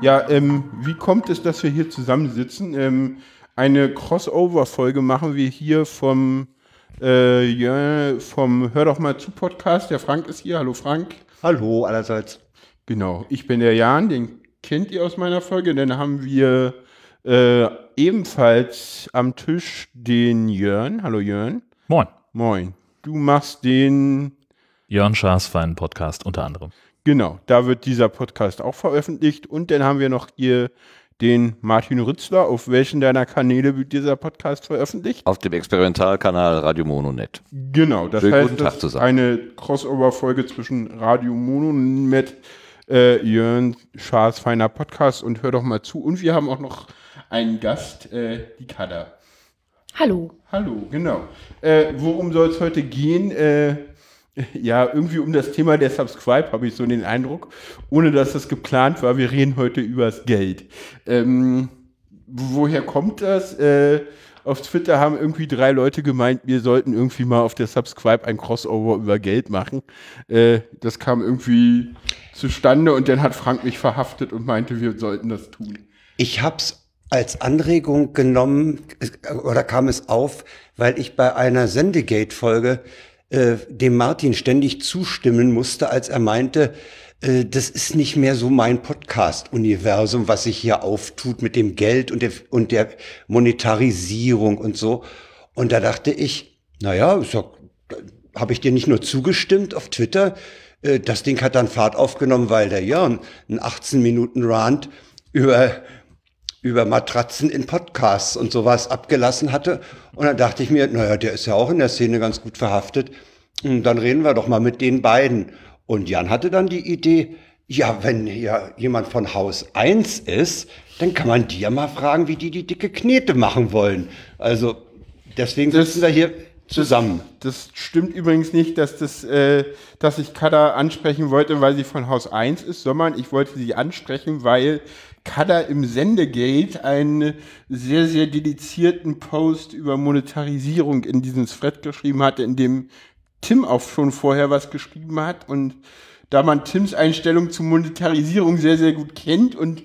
Ja, wie kommt es, dass wir hier zusammensitzen? Eine Crossover-Folge machen wir hier vom Hör doch mal zu Podcast. Der Frank ist hier. Hallo Frank. Hallo allerseits. Genau, ich bin der Jan, den kennt ihr aus meiner Folge. Dann haben wir ebenfalls am Tisch den Jörn. Hallo Jörn. Moin. Moin. Du machst den Jörn Schaas feinen Podcast unter anderem. Genau, da wird dieser Podcast auch veröffentlicht. Und dann haben wir noch hier den Martin Ritzler. Auf welchen deiner Kanäle wird dieser Podcast veröffentlicht? Auf dem Experimentalkanal Radio Mono.net. Genau, das heißt, das ist eine Crossover-Folge zwischen Radio Mono.net, Jörn Schaas feiner Podcast und Hör doch mal zu. Und wir haben auch noch einen Gast, die Kader. Hallo. Hallo, genau. Worum soll es heute gehen? Ja, irgendwie um das Thema der Subscribe, habe ich so den Eindruck, ohne dass das geplant war. Wir reden heute über das Geld. Woher kommt das? Auf Twitter haben irgendwie 3 Leute gemeint, wir sollten irgendwie mal auf der Subscribe ein Crossover über Geld machen. Das kam irgendwie zustande und dann hat Frank mich verhaftet und meinte, wir sollten das tun. Ich hab's als Anregung genommen, oder kam es auf, weil ich bei einer Sendegate-Folge dem Martin ständig zustimmen musste, als er meinte, das ist nicht mehr so mein Podcast-Universum, was sich hier auftut mit dem Geld und der Monetarisierung und so. Und da dachte ich, naja, habe ich dir nicht nur zugestimmt auf Twitter, das Ding hat dann Fahrt aufgenommen, weil der Jörn einen 18-Minuten-Rant über Matratzen in Podcasts und sowas abgelassen hatte. Und dann dachte ich mir, naja, der ist ja auch in der Szene ganz gut verhaftet. Und dann reden wir doch mal mit den beiden. Und Jan hatte dann die Idee, ja, wenn ja jemand von Haus 1 ist, dann kann man die ja mal fragen, wie die dicke Knete machen wollen. Also deswegen sitzen wir hier zusammen. Das stimmt übrigens nicht, dass ich Kader ansprechen wollte, weil sie von Haus 1 ist, sondern ich wollte sie ansprechen, weil Kader im Sendegate einen sehr, sehr dedizierten Post über Monetarisierung in diesem Thread geschrieben hat, in dem Tim auch schon vorher was geschrieben hat. Und da man Tims Einstellung zu Monetarisierung sehr, sehr gut kennt und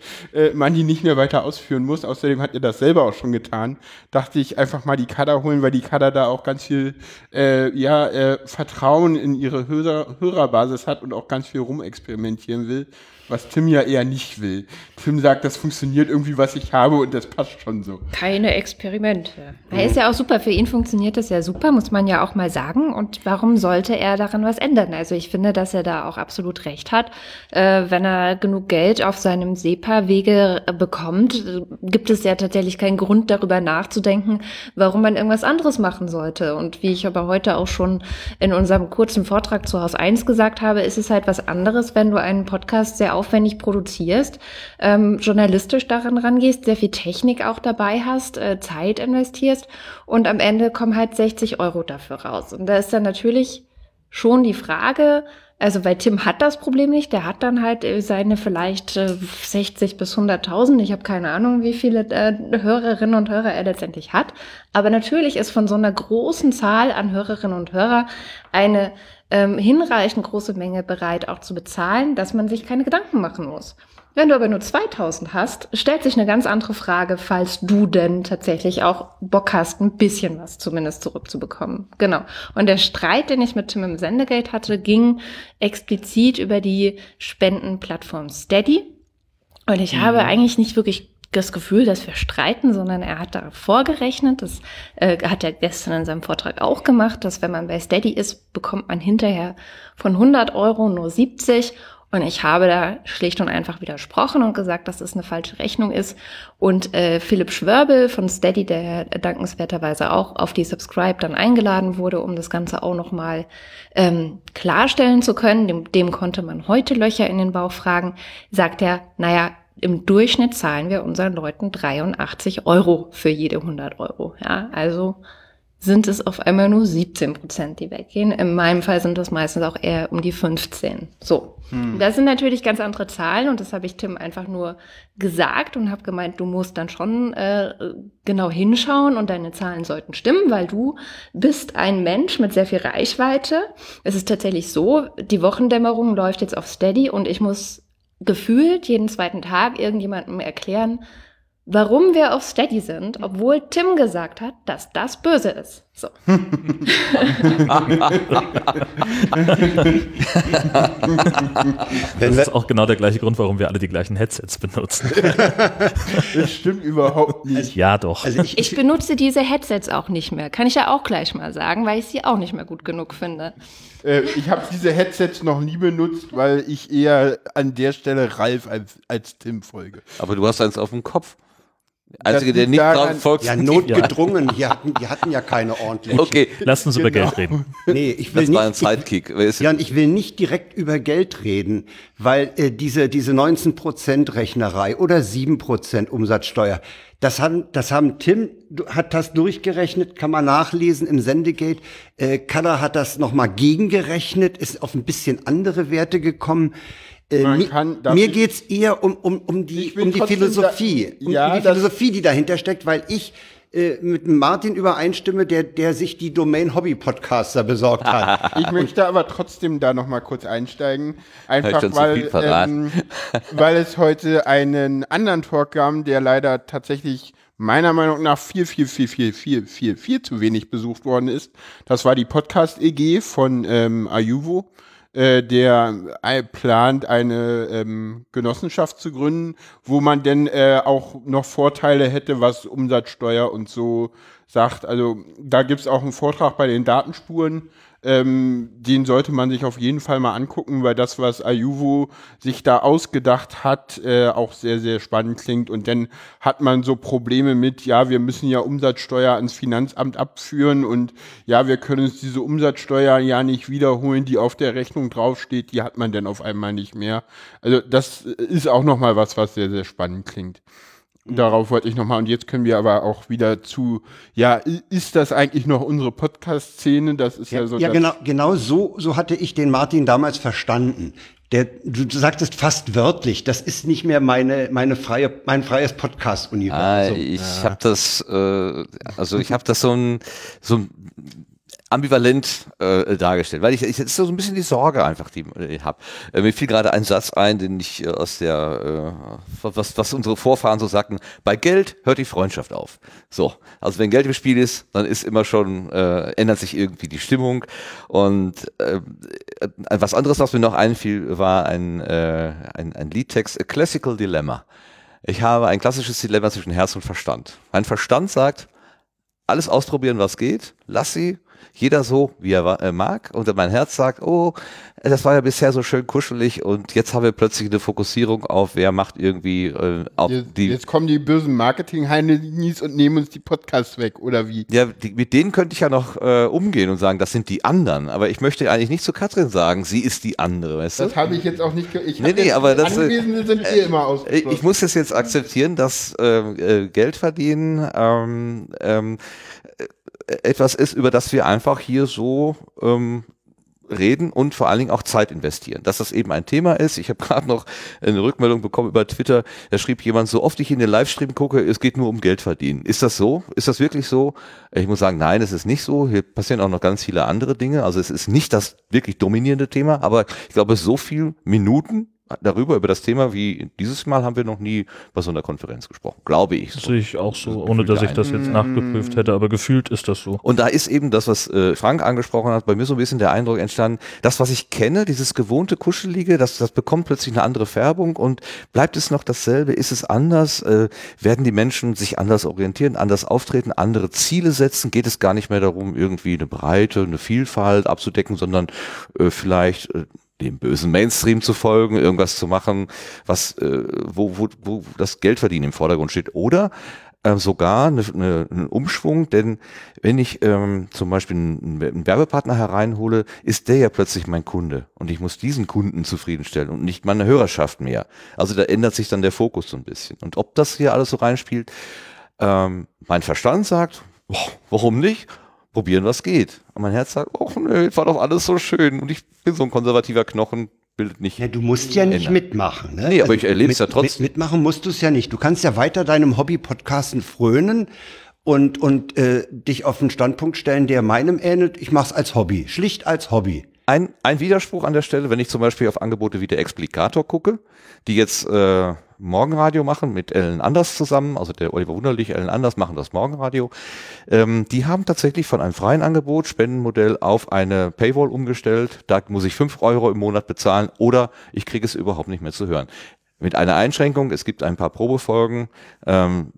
man die nicht mehr weiter ausführen muss, außerdem hat er das selber auch schon getan, dachte ich einfach mal die Kader holen, weil die Kader da auch ganz viel Vertrauen in ihre Hörerbasis hat und auch ganz viel rumexperimentieren will, was Tim ja eher nicht will. Tim sagt, das funktioniert irgendwie, was ich habe und das passt schon so. Keine Experimente. Er ist ja auch super, für ihn funktioniert das ja super, muss man ja auch mal sagen. Und warum sollte er daran was ändern? Also ich finde, dass er da auch absolut recht hat. Wenn er genug Geld auf seinem SEPA-Wege bekommt, gibt es ja tatsächlich keinen Grund, darüber nachzudenken, warum man irgendwas anderes machen sollte. Und wie ich aber heute auch schon in unserem kurzen Vortrag zu Haus 1 gesagt habe, ist es halt was anderes, wenn du einen Podcast sehr aufwendig produzierst, journalistisch daran rangehst, sehr viel Technik auch dabei hast, Zeit investierst und am Ende kommen halt 60 € dafür raus. Und da ist dann natürlich schon die Frage, also weil Tim hat das Problem nicht, der hat dann halt seine vielleicht 60 bis 100.000, ich habe keine Ahnung, wie viele Hörerinnen und Hörer er letztendlich hat, aber natürlich ist von so einer großen Zahl an Hörerinnen und Hörern eine hinreichend große Menge bereit auch zu bezahlen, dass man sich keine Gedanken machen muss. Wenn du aber nur 2000 hast, stellt sich eine ganz andere Frage, falls du denn tatsächlich auch Bock hast, ein bisschen was zumindest zurückzubekommen. Genau. Und der Streit, den ich mit Tim im Sendegate hatte, ging explizit über die Spendenplattform Steady. Und ich habe eigentlich nicht wirklich das Gefühl, dass wir streiten, sondern er hat da vorgerechnet, das hat er gestern in seinem Vortrag auch gemacht, dass wenn man bei Steady ist, bekommt man hinterher von 100 € nur 70 und ich habe da schlicht und einfach widersprochen und gesagt, dass das eine falsche Rechnung ist und Philipp Schwörbel von Steady, der dankenswerterweise auch auf die Subscribe dann eingeladen wurde, um das Ganze auch nochmal klarstellen zu können, dem konnte man heute Löcher in den Bauch fragen, sagt er, naja, im Durchschnitt zahlen wir unseren Leuten 83 € für jede 100 €. Ja, also sind es auf einmal nur 17%, die weggehen. In meinem Fall sind das meistens auch eher um die 15. So, das sind natürlich ganz andere Zahlen und das habe ich Tim einfach nur gesagt und habe gemeint, du musst dann schon genau hinschauen und deine Zahlen sollten stimmen, weil du bist ein Mensch mit sehr viel Reichweite. Es ist tatsächlich so, die Wochendämmerung läuft jetzt auf Steady und ich muss gefühlt jeden zweiten Tag irgendjemandem erklären, warum wir auf Steady sind, obwohl Tim gesagt hat, dass das böse ist. So. Das ist auch genau der gleiche Grund, warum wir alle die gleichen Headsets benutzen. Das stimmt überhaupt nicht. Ja, doch. Also ich benutze diese Headsets auch nicht mehr. Kann ich ja auch gleich mal sagen, weil ich sie auch nicht mehr gut genug finde. Ich habe diese Headsets noch nie benutzt, weil ich eher an der Stelle Ralf als Tim folge. Aber du hast eins auf dem Kopf. Einzige, der nicht drauf folgt. Ja, notgedrungen. Die hatten ja keine ordentlichen. Okay, lassen Sie über Geld reden. Nee, ich will nicht direkt über Geld reden, weil diese 19% Rechnerei oder 7% Umsatzsteuer, das haben Tim hat das durchgerechnet, kann man nachlesen im Sendegate. Kader hat das nochmal gegengerechnet, ist auf ein bisschen andere Werte gekommen. Mir geht's eher um die Philosophie, um die Philosophie, die dahinter steckt, weil ich mit Martin übereinstimme, der sich die Domain Hobby-Podcaster besorgt hat. Ich möchte aber trotzdem da nochmal kurz einsteigen, einfach weil es heute einen anderen Talk gab, der leider tatsächlich meiner Meinung nach viel zu wenig besucht worden ist. Das war die Podcast-EG von Ayuvo. Der plant, eine Genossenschaft zu gründen, wo man denn auch noch Vorteile hätte, was Umsatzsteuer und so sagt. Also da gibt's auch einen Vortrag bei den Datenspuren, den sollte man sich auf jeden Fall mal angucken, weil das, was Ayuvo sich da ausgedacht hat, auch sehr, sehr spannend klingt. Und dann hat man so Probleme mit, ja, wir müssen ja Umsatzsteuer ans Finanzamt abführen und ja, wir können uns diese Umsatzsteuer ja nicht wiederholen, die auf der Rechnung draufsteht, die hat man dann auf einmal nicht mehr. Also das ist auch nochmal was sehr, sehr spannend klingt. Darauf wollte ich nochmal, und jetzt können wir aber auch wieder zu, ja, ist das eigentlich noch unsere Podcast-Szene? Das ist ja so. Ja, genau so hatte ich den Martin damals verstanden. Du sagtest fast wörtlich, das ist nicht mehr mein freies Podcast-Universum. Ich habe das so ein ambivalent dargestellt, weil ich jetzt so ein bisschen die Sorge einfach, die ich habe. Mir fiel gerade ein Satz ein, den ich aus der, was unsere Vorfahren so sagten, bei Geld hört die Freundschaft auf. So, also wenn Geld im Spiel ist, dann ist immer schon, ändert sich irgendwie die Stimmung. Und was anderes, was mir noch einfiel, war ein Liedtext, A Classical Dilemma. Ich habe ein klassisches Dilemma zwischen Herz und Verstand. Mein Verstand sagt, alles ausprobieren, was geht, lass sie, jeder so, wie er mag, und mein Herz sagt, oh, das war ja bisher so schön kuschelig und jetzt haben wir plötzlich eine Fokussierung auf, wer macht irgendwie auf die... Jetzt kommen die bösen Marketing-Heinis und nehmen uns die Podcasts weg, oder wie? Ja, mit denen könnte ich ja noch umgehen und sagen, das sind die anderen, aber ich möchte eigentlich nicht zu Katrin sagen, sie ist die andere, weißt du? Das habe ich jetzt auch nicht... Anwesende sind immer ausgeschlossen. Ich muss es jetzt akzeptieren, dass Geld verdienen... etwas ist, über das wir einfach hier so reden und vor allen Dingen auch Zeit investieren. Dass das eben ein Thema ist. Ich habe gerade noch eine Rückmeldung bekommen über Twitter. Da schrieb jemand, so oft ich in den Livestream gucke, es geht nur um Geld verdienen. Ist das so? Ist das wirklich so? Ich muss sagen, nein, es ist nicht so. Hier passieren auch noch ganz viele andere Dinge. Also es ist nicht das wirklich dominierende Thema, aber ich glaube, so viele Minuten über das Thema, wie dieses Mal haben wir noch nie bei so einer Konferenz gesprochen, glaube ich. Das sehe ich auch so, ohne dass ich das jetzt nachgeprüft hätte, aber gefühlt ist das so. Und da ist eben das, was Frank angesprochen hat, bei mir so ein bisschen der Eindruck entstanden, das, was ich kenne, dieses gewohnte Kuschelige, das bekommt plötzlich eine andere Färbung und bleibt es noch dasselbe, ist es anders, werden die Menschen sich anders orientieren, anders auftreten, andere Ziele setzen, geht es gar nicht mehr darum, irgendwie eine Breite, eine Vielfalt abzudecken, sondern vielleicht... dem bösen Mainstream zu folgen, irgendwas zu machen, was wo das Geldverdienen im Vordergrund steht, oder sogar einen Umschwung, denn wenn ich zum Beispiel einen Werbepartner hereinhole, ist der ja plötzlich mein Kunde und ich muss diesen Kunden zufriedenstellen und nicht meine Hörerschaft mehr. Also da ändert sich dann der Fokus so ein bisschen. Und ob das hier alles so reinspielt, mein Verstand sagt, warum nicht? probieren, was geht. Und mein Herz sagt, oh nö, war doch alles so schön. Und ich bin so ein konservativer Knochen, bildet nicht. Ja, du musst ja nicht mitmachen. Ne? Nee, aber also ich erlebe es ja trotzdem. Mitmachen musst du es ja nicht. Du kannst ja weiter deinem Hobby-Podcasten frönen und dich auf einen Standpunkt stellen, der meinem ähnelt. Ich mache es als Hobby, schlicht als Hobby. Ein Widerspruch an der Stelle, wenn ich zum Beispiel auf Angebote wie der Explicator gucke, die jetzt Morgenradio machen mit Ellen Anders zusammen, also der Oliver Wunderlich, Ellen Anders machen das Morgenradio. Die haben tatsächlich von einem freien Angebot, Spendenmodell, auf eine Paywall umgestellt. Da muss ich 5 € im Monat bezahlen oder ich kriege es überhaupt nicht mehr zu hören. Mit einer Einschränkung, es gibt ein paar Probefolgen,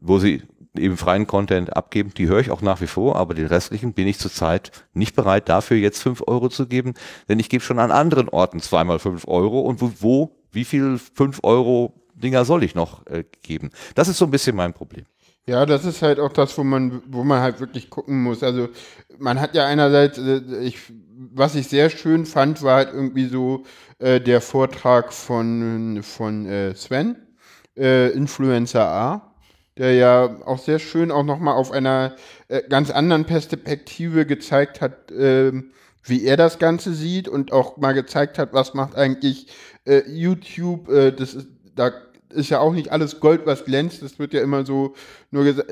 wo sie eben freien Content abgeben, die höre ich auch nach wie vor, aber den restlichen bin ich zurzeit nicht bereit, dafür jetzt 5 € zu geben, denn ich gebe schon an anderen Orten zweimal 5 € und wie viel 5 € Dinger soll ich noch geben? Das ist so ein bisschen mein Problem. Ja, das ist halt auch das, wo man halt wirklich gucken muss. Also man hat ja einerseits, was ich sehr schön fand, war halt irgendwie so der Vortrag von Sven, Influencer A, der ja auch sehr schön auch nochmal auf einer ganz anderen Perspektive gezeigt hat, wie er das Ganze sieht und auch mal gezeigt hat, was macht eigentlich YouTube. Da ist ja auch nicht alles Gold, was glänzt. Das wird ja immer so,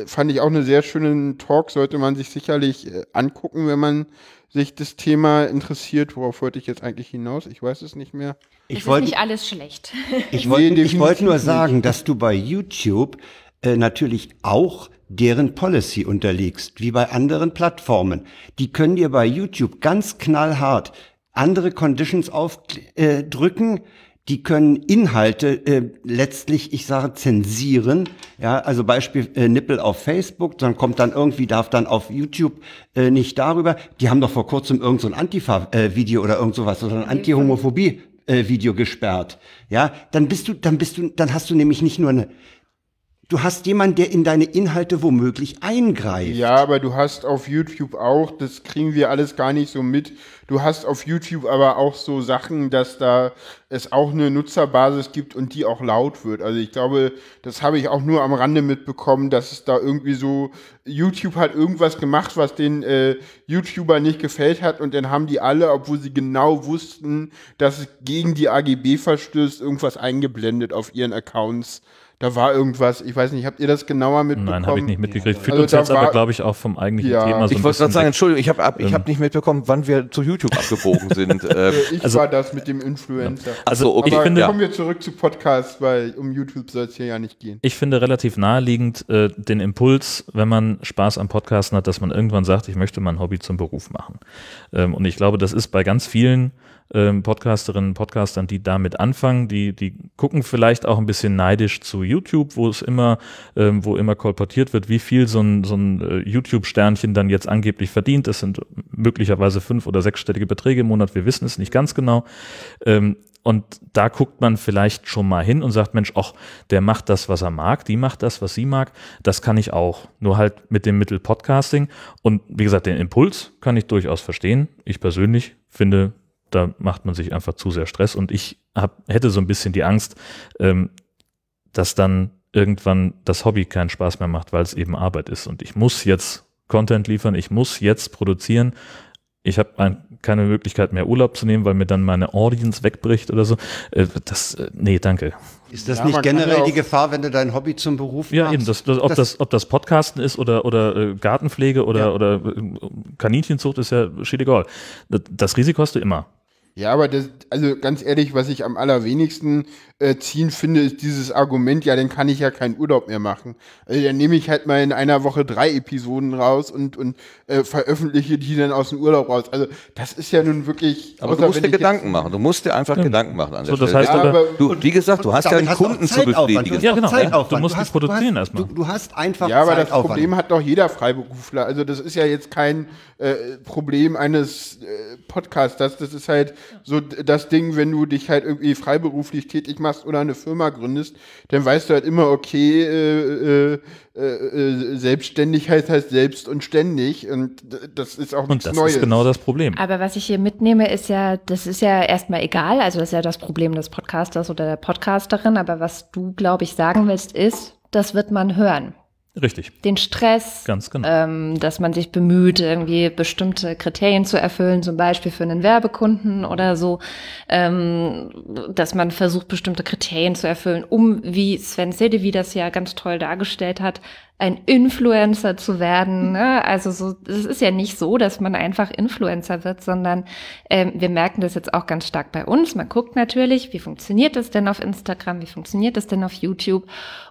fand ich auch einen sehr schönen Talk, sollte man sich sicherlich angucken, wenn man sich das Thema interessiert. Worauf wollte ich jetzt eigentlich hinaus? Ich weiß es nicht mehr. Es ist nicht alles schlecht. Ich wollte nur sagen, dass du bei YouTube natürlich auch deren Policy unterliegst, wie bei anderen Plattformen. Die können dir bei YouTube ganz knallhart andere Conditions aufdrücken, die können Inhalte letztlich, ich sage, zensieren. Ja, also Beispiel Nippel auf Facebook, dann kommt dann irgendwie, darf dann auf YouTube nicht darüber. Die haben doch vor kurzem irgend so ein Antifa-Video oder irgend sowas, oder ein Anti-Homophobie-Video gesperrt. Ja, dann hast du nämlich nicht nur eine. Du hast jemanden, der in deine Inhalte womöglich eingreift. Ja, aber du hast auf YouTube auch, das kriegen wir alles gar nicht so mit, du hast auf YouTube aber auch so Sachen, dass da es auch eine Nutzerbasis gibt und die auch laut wird. Also ich glaube, das habe ich auch nur am Rande mitbekommen, dass es da irgendwie so, YouTube hat irgendwas gemacht, was den YouTubern nicht gefällt hat und dann haben die alle, obwohl sie genau wussten, dass es gegen die AGB verstößt, irgendwas eingeblendet auf ihren Accounts. Da war irgendwas, ich weiß nicht, habt ihr das genauer mitbekommen? Nein, habe ich nicht mitgekriegt. Fühlt uns jetzt aber, glaube ich, auch vom eigentlichen Thema so ein bisschen weg. Ich wollte gerade sagen, Entschuldigung, ich hab nicht mitbekommen, wann wir zu YouTube abgebogen sind. War das mit dem Influencer. Ja. Also, okay, aber kommen wir zurück zu Podcasts, weil um YouTube soll es hier ja nicht gehen. Ich finde relativ naheliegend den Impuls, wenn man Spaß am Podcasten hat, dass man irgendwann sagt, ich möchte mein Hobby zum Beruf machen. Und ich glaube, das ist bei ganz vielen Podcasterinnen und Podcastern, die damit anfangen, die gucken vielleicht auch ein bisschen neidisch zu YouTube, wo immer kolportiert wird, wie viel so ein YouTube-Sternchen dann jetzt angeblich verdient. Das sind möglicherweise 5- oder 6-stellige Beträge im Monat, wir wissen es nicht ganz genau. Und da guckt man vielleicht schon mal hin und sagt, Mensch, ach, der macht das, was er mag, die macht das, was sie mag, das kann ich auch. Nur halt mit dem Mittel Podcasting. Und wie gesagt, den Impuls kann ich durchaus verstehen. Ich persönlich finde, da macht man sich einfach zu sehr Stress und ich hätte so ein bisschen die Angst, dass dann irgendwann das Hobby keinen Spaß mehr macht, weil es eben Arbeit ist und ich muss jetzt Content liefern, ich muss jetzt produzieren, ich habe keine Möglichkeit mehr Urlaub zu nehmen, weil mir dann meine Audience wegbricht oder so. Nee, danke. Ist das nicht generell die Gefahr, wenn du dein Hobby zum Beruf machst? Ja, eben, ob das Podcasten ist oder Gartenpflege oder Kaninchenzucht, ist ja scheißegal. Das Risiko hast du immer. Ja, aber ganz ehrlich, was ich am allerwenigsten ziehen finde, ist dieses Argument, ja, dann kann ich ja keinen Urlaub mehr machen. Also dann nehme ich halt mal in einer Woche 3 Episoden raus und veröffentliche die dann aus dem Urlaub raus. Also das ist ja nun wirklich... Aber du musst dir Gedanken machen. Du musst dir einfach Gedanken machen an der Stelle. Das heißt du hast ja einen Kunden zu befriedigen. Ja, genau. Du musst dich produzieren erstmal. Du hast einfach Zeitaufwand. Ja, aber das Problem hat doch jeder Freiberufler. Also das ist ja jetzt kein Problem eines Podcasters. Das ist halt so das Ding, wenn du dich halt irgendwie freiberuflich tätig machst oder eine Firma gründest, dann weißt du halt immer, okay, Selbstständigkeit heißt selbst und ständig und das ist auch nichts Neues. Und das ist genau das Problem. Aber was ich hier mitnehme, ist ja, das ist ja erstmal egal, also das ist ja das Problem des Podcasters oder der Podcasterin, aber was du, glaube ich, sagen willst, ist, das wird man hören. Richtig. Den Stress, ganz genau. Dass man sich bemüht, irgendwie bestimmte Kriterien zu erfüllen, zum Beispiel für einen Werbekunden oder so, dass man versucht, bestimmte Kriterien zu erfüllen, um, wie Sven Steady das ja ganz toll dargestellt hat, ein Influencer zu werden. Ne? Also so, es ist ja nicht so, dass man einfach Influencer wird, sondern wir merken das jetzt auch ganz stark bei uns. Man guckt natürlich, wie funktioniert das denn auf Instagram, wie funktioniert das denn auf YouTube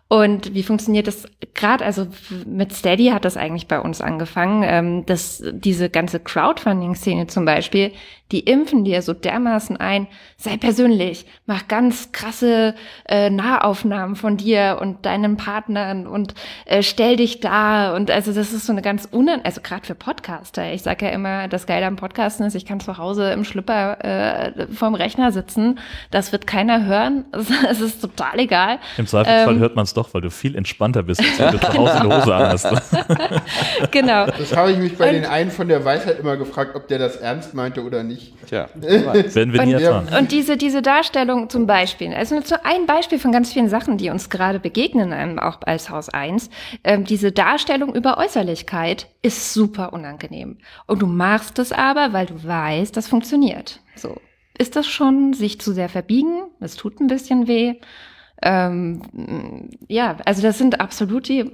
und wie funktioniert das gerade, also mit Steady hat das eigentlich bei uns angefangen, dass diese ganze Crowdfunding-Szene zum Beispiel, die impfen dir so dermaßen ein, sei persönlich, mach ganz krasse Nahaufnahmen von dir und deinen Partnern und stell dich da. Und also das ist so eine ganz also gerade für Podcaster, ich sage ja immer, das Geile am Podcasten ist, ich kann zu Hause im Schlüpper vorm Rechner sitzen, das wird keiner hören, es ist total egal. Im Zweifelsfall hört man es doch, weil du viel entspannter bist, als wenn du zu Hause eine Hose an hast. Genau. Das habe ich mich bei den einen von der Weisheit immer gefragt, ob der das ernst meinte oder nicht. Tja, werden wir nie erfahren. Und diese Darstellung zum Beispiel, also nur zu ein Beispiel von ganz vielen Sachen, die uns gerade begegnen, einem auch als Haus 1, diese Darstellung über Äußerlichkeit ist super unangenehm. Und du machst es aber, weil du weißt, das funktioniert. So. Ist das schon, sich zu sehr verbiegen? Es tut ein bisschen weh. Ja, also das sind absolut die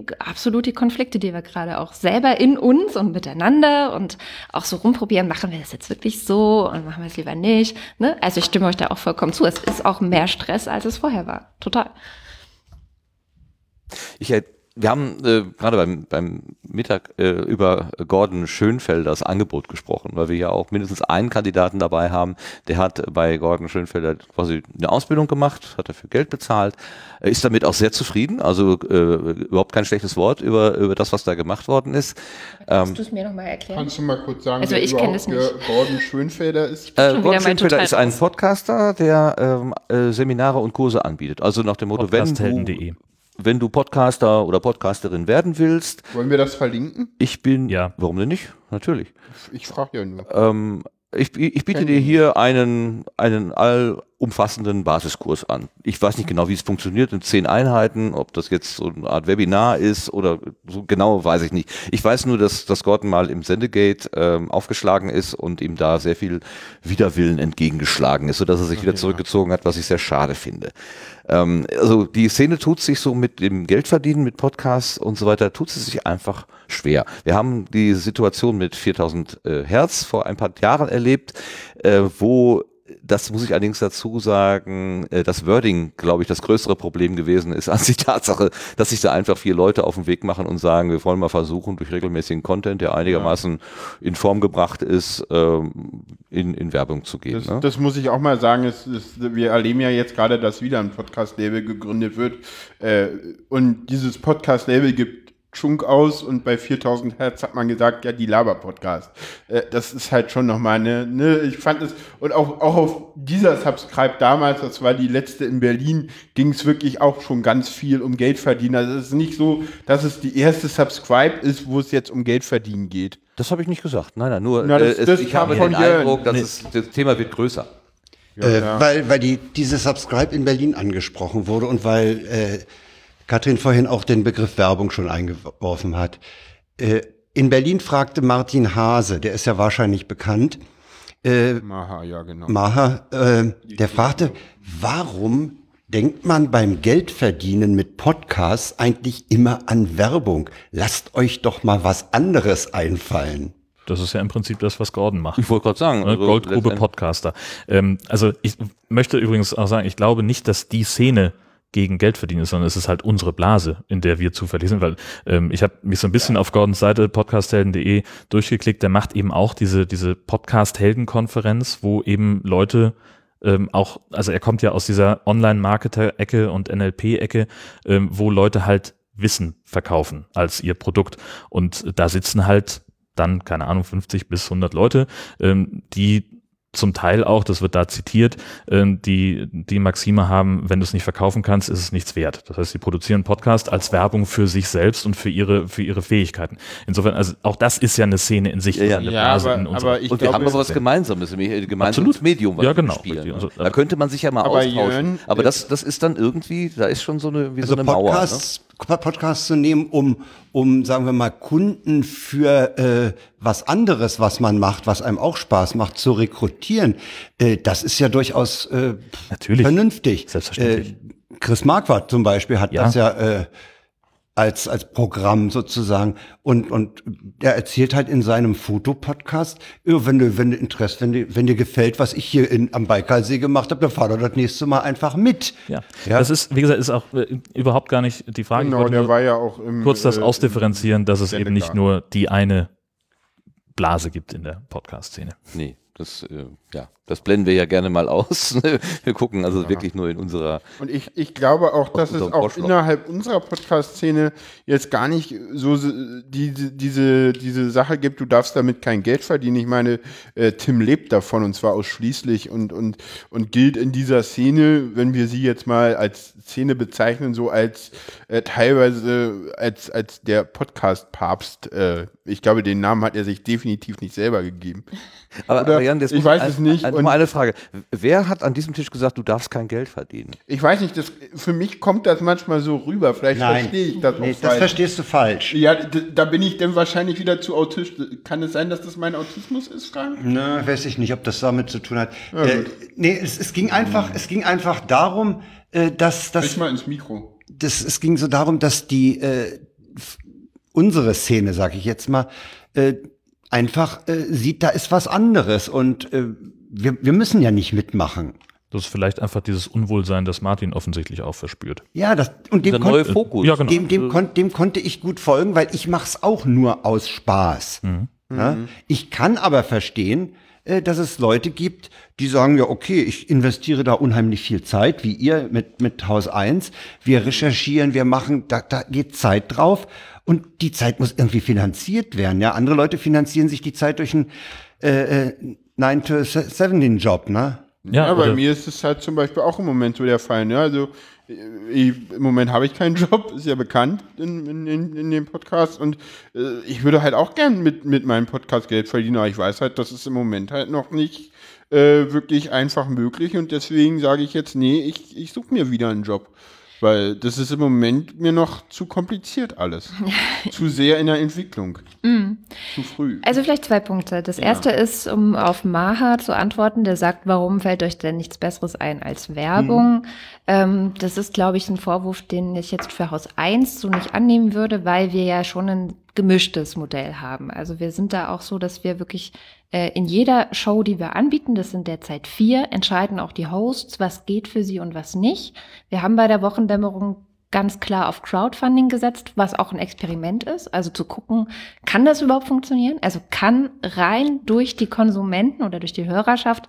Konflikte, die wir gerade auch selber in uns und miteinander und auch so rumprobieren, machen wir das jetzt wirklich so und machen wir es lieber nicht. Ne? Also ich stimme euch da auch vollkommen zu. Es ist auch mehr Stress, als es vorher war. Total. Wir haben gerade beim Mittag über Gordon Schönfelders Angebot gesprochen, weil wir ja auch mindestens einen Kandidaten dabei haben, der hat bei Gordon Schönfelder quasi eine Ausbildung gemacht, hat dafür Geld bezahlt, ist damit auch sehr zufrieden, also überhaupt kein schlechtes Wort über das, was da gemacht worden ist. Kannst du es mir nochmal erklären? Kannst du mal kurz sagen, also ich kenne es nicht. Gordon Schönfelder ist? Gordon Schönfelder ist ein Podcaster, der Seminare und Kurse anbietet, also nach dem Motto, wenn du Podcaster oder Podcasterin werden willst. Wollen wir das verlinken? Ja. Warum denn nicht? Natürlich. Ich frage ja nur. Ich biete dir hier einen allumfassenden Basiskurs an. Ich weiß nicht genau, wie es funktioniert in 10 Einheiten, ob das jetzt so eine Art Webinar ist oder so genau, weiß ich nicht. Ich weiß nur, dass Gordon mal im Sendegate aufgeschlagen ist und ihm da sehr viel Widerwillen entgegengeschlagen ist, sodass er sich wieder zurückgezogen hat, was ich sehr schade finde. Also die Szene tut sich so mit dem Geldverdienen, mit Podcasts und so weiter, tut sie sich einfach schwer. Wir haben die Situation mit 4000 Hertz vor ein paar Jahren erlebt, wo, das muss ich allerdings dazu sagen, das Wording, glaube ich, das größere Problem gewesen ist als die Tatsache, dass sich da einfach 4 Leute auf den Weg machen und sagen, wir wollen mal versuchen, durch regelmäßigen Content, der einigermaßen in Form gebracht ist, in Werbung zu gehen. Das muss ich auch mal sagen, wir erleben ja jetzt gerade, dass wieder ein Podcast-Label gegründet wird und dieses Podcast-Label gibt Schunk aus und bei 4000 Hertz hat man gesagt, ja, die Laber-Podcast. Das ist halt schon nochmal eine, ich fand es, und auch auf dieser Subscribe damals, das war die letzte in Berlin, ging es wirklich auch schon ganz viel um Geldverdienen. Also es ist nicht so, dass es die erste Subscribe ist, wo es jetzt um Geldverdienen geht. Das habe ich nicht gesagt, nein, nur ich habe den Eindruck, das Thema wird größer. Ja. Weil diese Subscribe in Berlin angesprochen wurde und weil Katrin vorhin auch den Begriff Werbung schon eingeworfen hat. In Berlin fragte Martin Hase, der ist ja wahrscheinlich bekannt. Maha, ja genau. Maha, der fragte, warum denkt man beim Geldverdienen mit Podcasts eigentlich immer an Werbung? Lasst euch doch mal was anderes einfallen. Das ist ja im Prinzip das, was Gordon macht. Ich wollte gerade sagen. Also Goldgrube Podcaster. Also ich möchte übrigens auch sagen, ich glaube nicht, dass die Szene gegen Geld verdienen ist, sondern es ist halt unsere Blase, in der wir zufällig sind, weil ich habe mich so ein bisschen auf Gordons Seite podcasthelden.de durchgeklickt, der macht eben auch diese Podcast-Helden-Konferenz, wo eben Leute auch, also er kommt ja aus dieser Online-Marketer-Ecke und NLP-Ecke, wo Leute halt Wissen verkaufen als ihr Produkt und da sitzen halt dann, keine Ahnung, 50 bis 100 Leute, die zum Teil auch, das wird da zitiert, die Maxime haben, wenn du es nicht verkaufen kannst, ist es nichts wert. Das heißt, sie produzieren Podcast als Werbung für sich selbst und für ihre Fähigkeiten. Insofern, also auch das ist ja eine Szene in sich. Ja, aber wir haben aber was Gemeinsames, nämlich gemeinsames Medium, was wir spielen. Also, da könnte man sich ja mal austauschen. Aber das ist dann irgendwie, da ist schon so eine Mauer. Podcasts Podcasts zu nehmen, um sagen wir mal, Kunden für was anderes, was man macht, was einem auch Spaß macht, zu rekrutieren. Das ist ja durchaus natürlich vernünftig. Selbstverständlich. Chris Marquardt zum Beispiel hat das ja als Programm sozusagen. Und er erzählt halt in seinem Fotopodcast, wenn dir gefällt, was ich hier am Baikalsee gemacht habe, dann fahr doch das nächste Mal einfach mit. Ja, das ist, wie gesagt, ist auch überhaupt gar nicht die Frage. Genau, der war ja auch im kurz das Ausdifferenzieren, dass es eben nicht nur die eine Blase gibt in der Podcast-Szene. Nee. Das blenden wir ja gerne mal aus. Wir gucken also wirklich nur in unserer. Und ich glaube auch, dass es auch innerhalb unserer Podcast-Szene jetzt gar nicht so diese Sache gibt, du darfst damit kein Geld verdienen. Ich meine, Tim lebt davon und zwar ausschließlich und gilt in dieser Szene, wenn wir sie jetzt mal als Szene bezeichnen, so als teilweise als der Podcast-Papst. Ich glaube, den Namen hat er sich definitiv nicht selber gegeben. Aber Jan, ich weiß es nicht. Nur eine Frage. Wer hat an diesem Tisch gesagt, du darfst kein Geld verdienen? Ich weiß nicht. Für mich kommt das manchmal so rüber. Vielleicht verstehe ich das nicht. Das verstehst du falsch. Ja, da bin ich dann wahrscheinlich wieder zu autistisch. Kann es sein, dass das mein Autismus ist, Frank? Na, weiß ich nicht, ob das damit zu tun hat. Ja, es ging einfach darum, dass das. Mal ins Mikro. Es ging so darum, dass die unsere Szene, sag ich jetzt mal, einfach sieht, da ist was anderes und wir müssen ja nicht mitmachen. Das ist vielleicht einfach dieses Unwohlsein, das Martin offensichtlich auch verspürt. Ja, dem konnte ich gut folgen, weil ich mache es auch nur aus Spaß. Mhm. Ja? Ich kann aber verstehen, dass es Leute gibt, die sagen, ja okay, ich investiere da unheimlich viel Zeit, wie ihr mit Haus 1. Wir recherchieren, wir machen, da geht Zeit drauf. Und die Zeit muss irgendwie finanziert werden. Ja, andere Leute finanzieren sich die Zeit durch einen 9-to-7-Job, ne? Ja, bei mir ist es halt zum Beispiel auch im Moment so der Fall. Ne? Also im Moment habe ich keinen Job, ist ja bekannt in dem Podcast. Und ich würde halt auch gern mit meinem Podcast Geld verdienen, aber ich weiß halt, das ist im Moment halt noch nicht wirklich einfach möglich. Und deswegen sage ich jetzt, nee, ich suche mir wieder einen Job. Weil das ist im Moment mir noch zu kompliziert alles. Zu sehr in der Entwicklung. Zu früh. Also vielleicht zwei Punkte. Das erste ist, um auf Maha zu antworten, der sagt, warum fällt euch denn nichts Besseres ein als Werbung? Das ist, glaube ich, ein Vorwurf, den ich jetzt für Haus 1 so nicht annehmen würde, weil wir ja schon ein gemischtes Modell haben. Also wir sind da auch so, dass wir wirklich in jeder Show, die wir anbieten, das sind derzeit 4, entscheiden auch die Hosts, was geht für sie und was nicht. Wir haben bei der Wochendämmerung ganz klar auf Crowdfunding gesetzt, was auch ein Experiment ist. Also zu gucken, kann das überhaupt funktionieren? Also kann rein durch die Konsumenten oder durch die Hörerschaft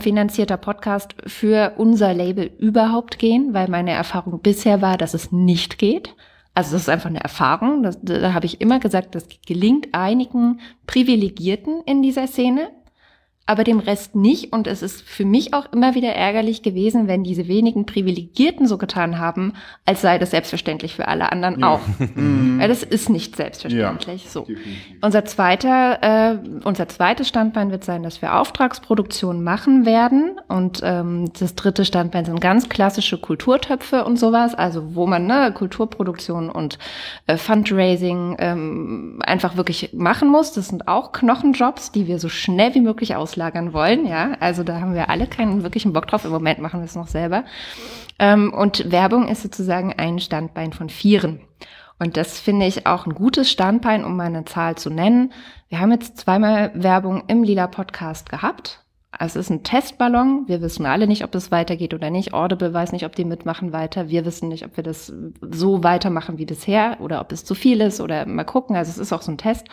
finanzierter Podcast für unser Label überhaupt gehen? Weil meine Erfahrung bisher war, dass es nicht geht. Also das ist einfach eine Erfahrung, da habe ich immer gesagt, das gelingt einigen Privilegierten in dieser Szene, aber dem Rest nicht. Und es ist für mich auch immer wieder ärgerlich gewesen, wenn diese wenigen Privilegierten so getan haben, als sei das selbstverständlich für alle anderen auch. Weil das ist nicht selbstverständlich. Ja, so. Unser zweites Standbein wird sein, dass wir Auftragsproduktion machen werden. Und das dritte Standbein sind ganz klassische Kulturtöpfe und sowas, also wo man Kulturproduktion und Fundraising einfach wirklich machen muss. Das sind auch Knochenjobs, die wir so schnell wie möglich auslagern wollen, ja. Also da haben wir alle keinen wirklichen Bock drauf. Im Moment machen wir es noch selber. Und Werbung ist sozusagen ein Standbein von 4. Und das finde ich auch ein gutes Standbein, um mal eine Zahl zu nennen. Wir haben jetzt zweimal Werbung im Lila Podcast gehabt. Also es ist ein Testballon. Wir wissen alle nicht, ob das weitergeht oder nicht. Audible weiß nicht, ob die mitmachen weiter. Wir wissen nicht, ob wir das so weitermachen wie bisher oder ob es zu viel ist oder mal gucken. Also es ist auch so ein Test.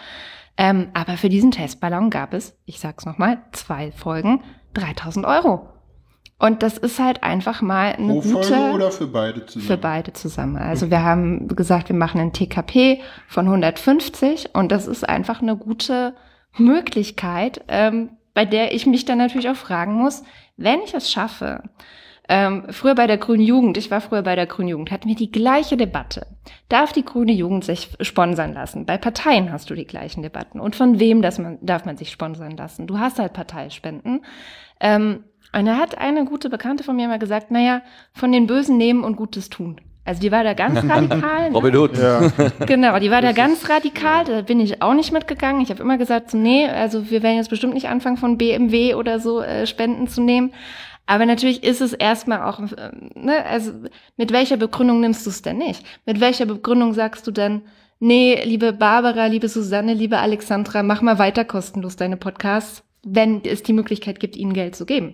Aber für diesen Testballon gab es, ich sag's nochmal, 2 Folgen, 3.000 €. Und das ist halt einfach mal eine gute... Pro Folge oder für beide zusammen? Für beide zusammen. Also wir haben gesagt, wir machen einen TKP von 150 und das ist einfach eine gute Möglichkeit, bei der ich mich dann natürlich auch fragen muss, wenn ich es schaffe... früher bei der Grünen Jugend, hatten wir die gleiche Debatte. Darf die Grüne Jugend sich sponsern lassen? Bei Parteien hast du die gleichen Debatten. Und von wem darf man sich sponsern lassen? Du hast halt Parteispenden. Und da hat eine gute Bekannte von mir mal gesagt, naja, von den Bösen nehmen und Gutes tun. Also die war da ganz radikal. Robin Hood. Ja. Genau, die war da ganz radikal, da bin ich auch nicht mitgegangen. Ich habe immer gesagt, so, nee, also wir werden jetzt bestimmt nicht anfangen, von BMW oder so Spenden zu nehmen. Aber natürlich ist es erstmal auch, ne, also mit welcher Begründung nimmst du es denn nicht? Mit welcher Begründung sagst du dann, nee, liebe Barbara, liebe Susanne, liebe Alexandra, mach mal weiter kostenlos deine Podcasts, wenn es die Möglichkeit gibt, ihnen Geld zu geben.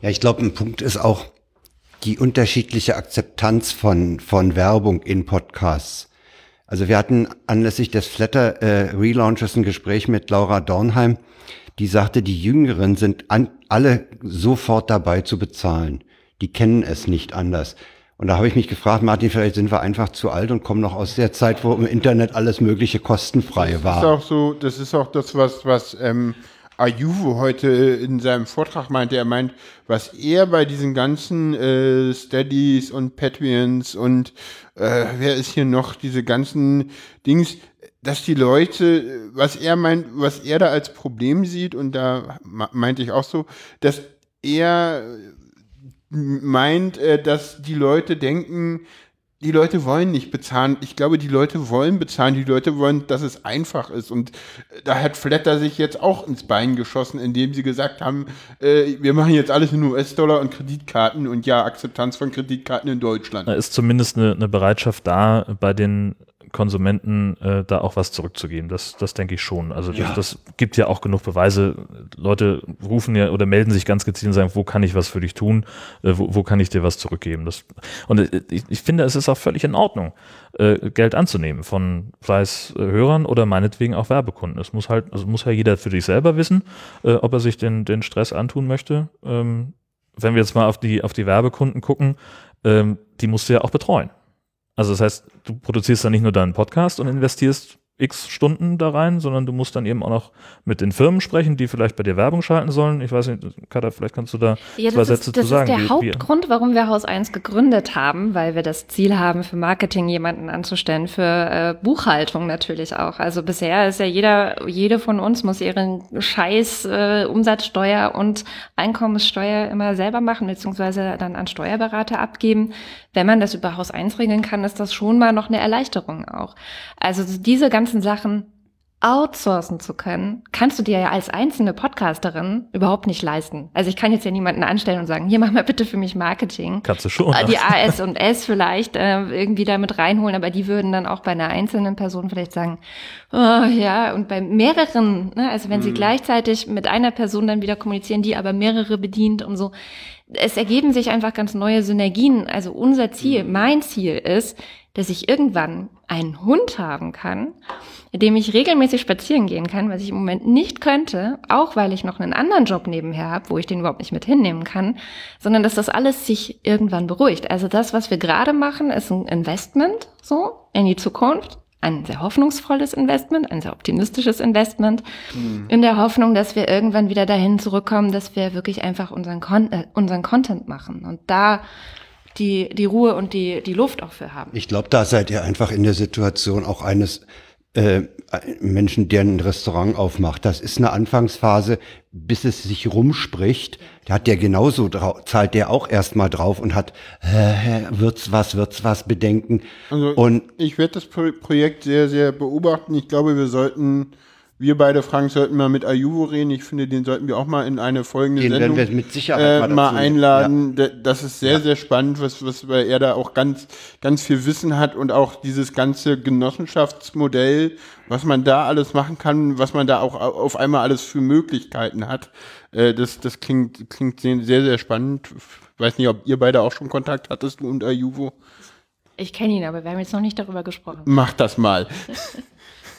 Ja, ich glaube, ein Punkt ist auch die unterschiedliche Akzeptanz von Werbung in Podcasts. Also wir hatten anlässlich des Flattr Relaunches ein Gespräch mit Laura Dornheim, die sagte, die Jüngeren sind alle sofort dabei zu bezahlen. Die kennen es nicht anders. Und da habe ich mich gefragt, Martin, vielleicht sind wir einfach zu alt und kommen noch aus der Zeit, wo im Internet alles Mögliche kostenfrei war. Das ist auch so, das ist auch das, was Ayuvo heute in seinem Vortrag meinte. Er meint, was er bei diesen ganzen Steadies und Patreons und wer ist hier noch, diese ganzen Dings, dass die Leute, was er meint, was er da als Problem sieht, und da meinte ich auch so, dass er meint, dass die Leute denken, die Leute wollen nicht bezahlen. Ich glaube, die Leute wollen bezahlen. Die Leute wollen, dass es einfach ist. Und da hat Flattr sich jetzt auch ins Bein geschossen, indem sie gesagt haben, wir machen jetzt alles in US-Dollar und Kreditkarten. Und ja, Akzeptanz von Kreditkarten in Deutschland. Da ist zumindest eine Bereitschaft da, bei den Konsumenten da auch was zurückzugeben. Das denke ich schon. Also ja. Das gibt ja auch genug Beweise. Leute rufen ja oder melden sich ganz gezielt und sagen, wo kann ich was für dich tun? Wo kann ich dir was zurückgeben? Und ich finde, es ist auch völlig in Ordnung, Geld anzunehmen von Preishörern oder meinetwegen auch Werbekunden. Es muss halt, also muss ja jeder für sich selber wissen, ob er sich den Stress antun möchte. Wenn wir jetzt mal auf die Werbekunden gucken, die musst du ja auch betreuen. Also das heißt, du produzierst dann nicht nur deinen Podcast und investierst x Stunden da rein, sondern du musst dann eben auch noch mit den Firmen sprechen, die vielleicht bei dir Werbung schalten sollen. Ich weiß nicht, Kader, vielleicht kannst du da zwei Sätze zu sagen. Das ist der Hauptgrund, warum wir Haus 1 gegründet haben, weil wir das Ziel haben, für Marketing jemanden anzustellen, für Buchhaltung natürlich auch. Also bisher ist ja jede von uns muss ihren Scheiß Umsatzsteuer und Einkommenssteuer immer selber machen, beziehungsweise dann an Steuerberater abgeben. Wenn man das über Haus 1 regeln kann, ist das schon mal noch eine Erleichterung auch. Also diese ganzen Sachen outsourcen zu können, kannst du dir ja als einzelne Podcasterin überhaupt nicht leisten. Also ich kann jetzt ja niemanden anstellen und sagen, hier, mach mal bitte für mich Marketing. Kannst du schon. Die AS&S vielleicht irgendwie da mit reinholen, aber die würden dann auch bei einer einzelnen Person vielleicht sagen, oh ja, und bei mehreren, ne? Also wenn sie gleichzeitig mit einer Person dann wieder kommunizieren, die aber mehrere bedient und so. Es ergeben sich einfach ganz neue Synergien. Also unser Ziel, mein Ziel ist, dass ich irgendwann einen Hund haben kann, mit dem ich regelmäßig spazieren gehen kann, was ich im Moment nicht könnte, auch weil ich noch einen anderen Job nebenher habe, wo ich den überhaupt nicht mit hinnehmen kann, sondern dass das alles sich irgendwann beruhigt. Also das, was wir gerade machen, ist ein Investment so in die Zukunft, ein sehr hoffnungsvolles Investment, ein sehr optimistisches Investment, in der Hoffnung, dass wir irgendwann wieder dahin zurückkommen, dass wir wirklich einfach unseren Content machen und da die Ruhe und die Luft auch für haben. Ich glaube, da seid ihr einfach in der Situation auch eines Menschen, der ein Restaurant aufmacht. Das ist eine Anfangsphase, bis es sich rumspricht. Da hat der genauso zahlt der auch erstmal drauf und hat wird's was Bedenken. Also und ich werde das Projekt sehr, sehr beobachten. Ich glaube, wir beide, Frank, sollten mal mit Ayuvo reden. Ich finde, den sollten wir auch mal in eine folgende Sendung werden wir mit Sicherheit mal einladen. Ja. Das ist sehr, sehr spannend, weil er da auch ganz, ganz viel Wissen hat und auch dieses ganze Genossenschaftsmodell, was man da alles machen kann, was man da auch auf einmal alles für Möglichkeiten hat. Das klingt sehr, sehr spannend. Ich weiß nicht, ob ihr beide auch schon Kontakt hattest, du und Ayuvo. Ich kenne ihn, aber wir haben jetzt noch nicht darüber gesprochen. Mach das mal.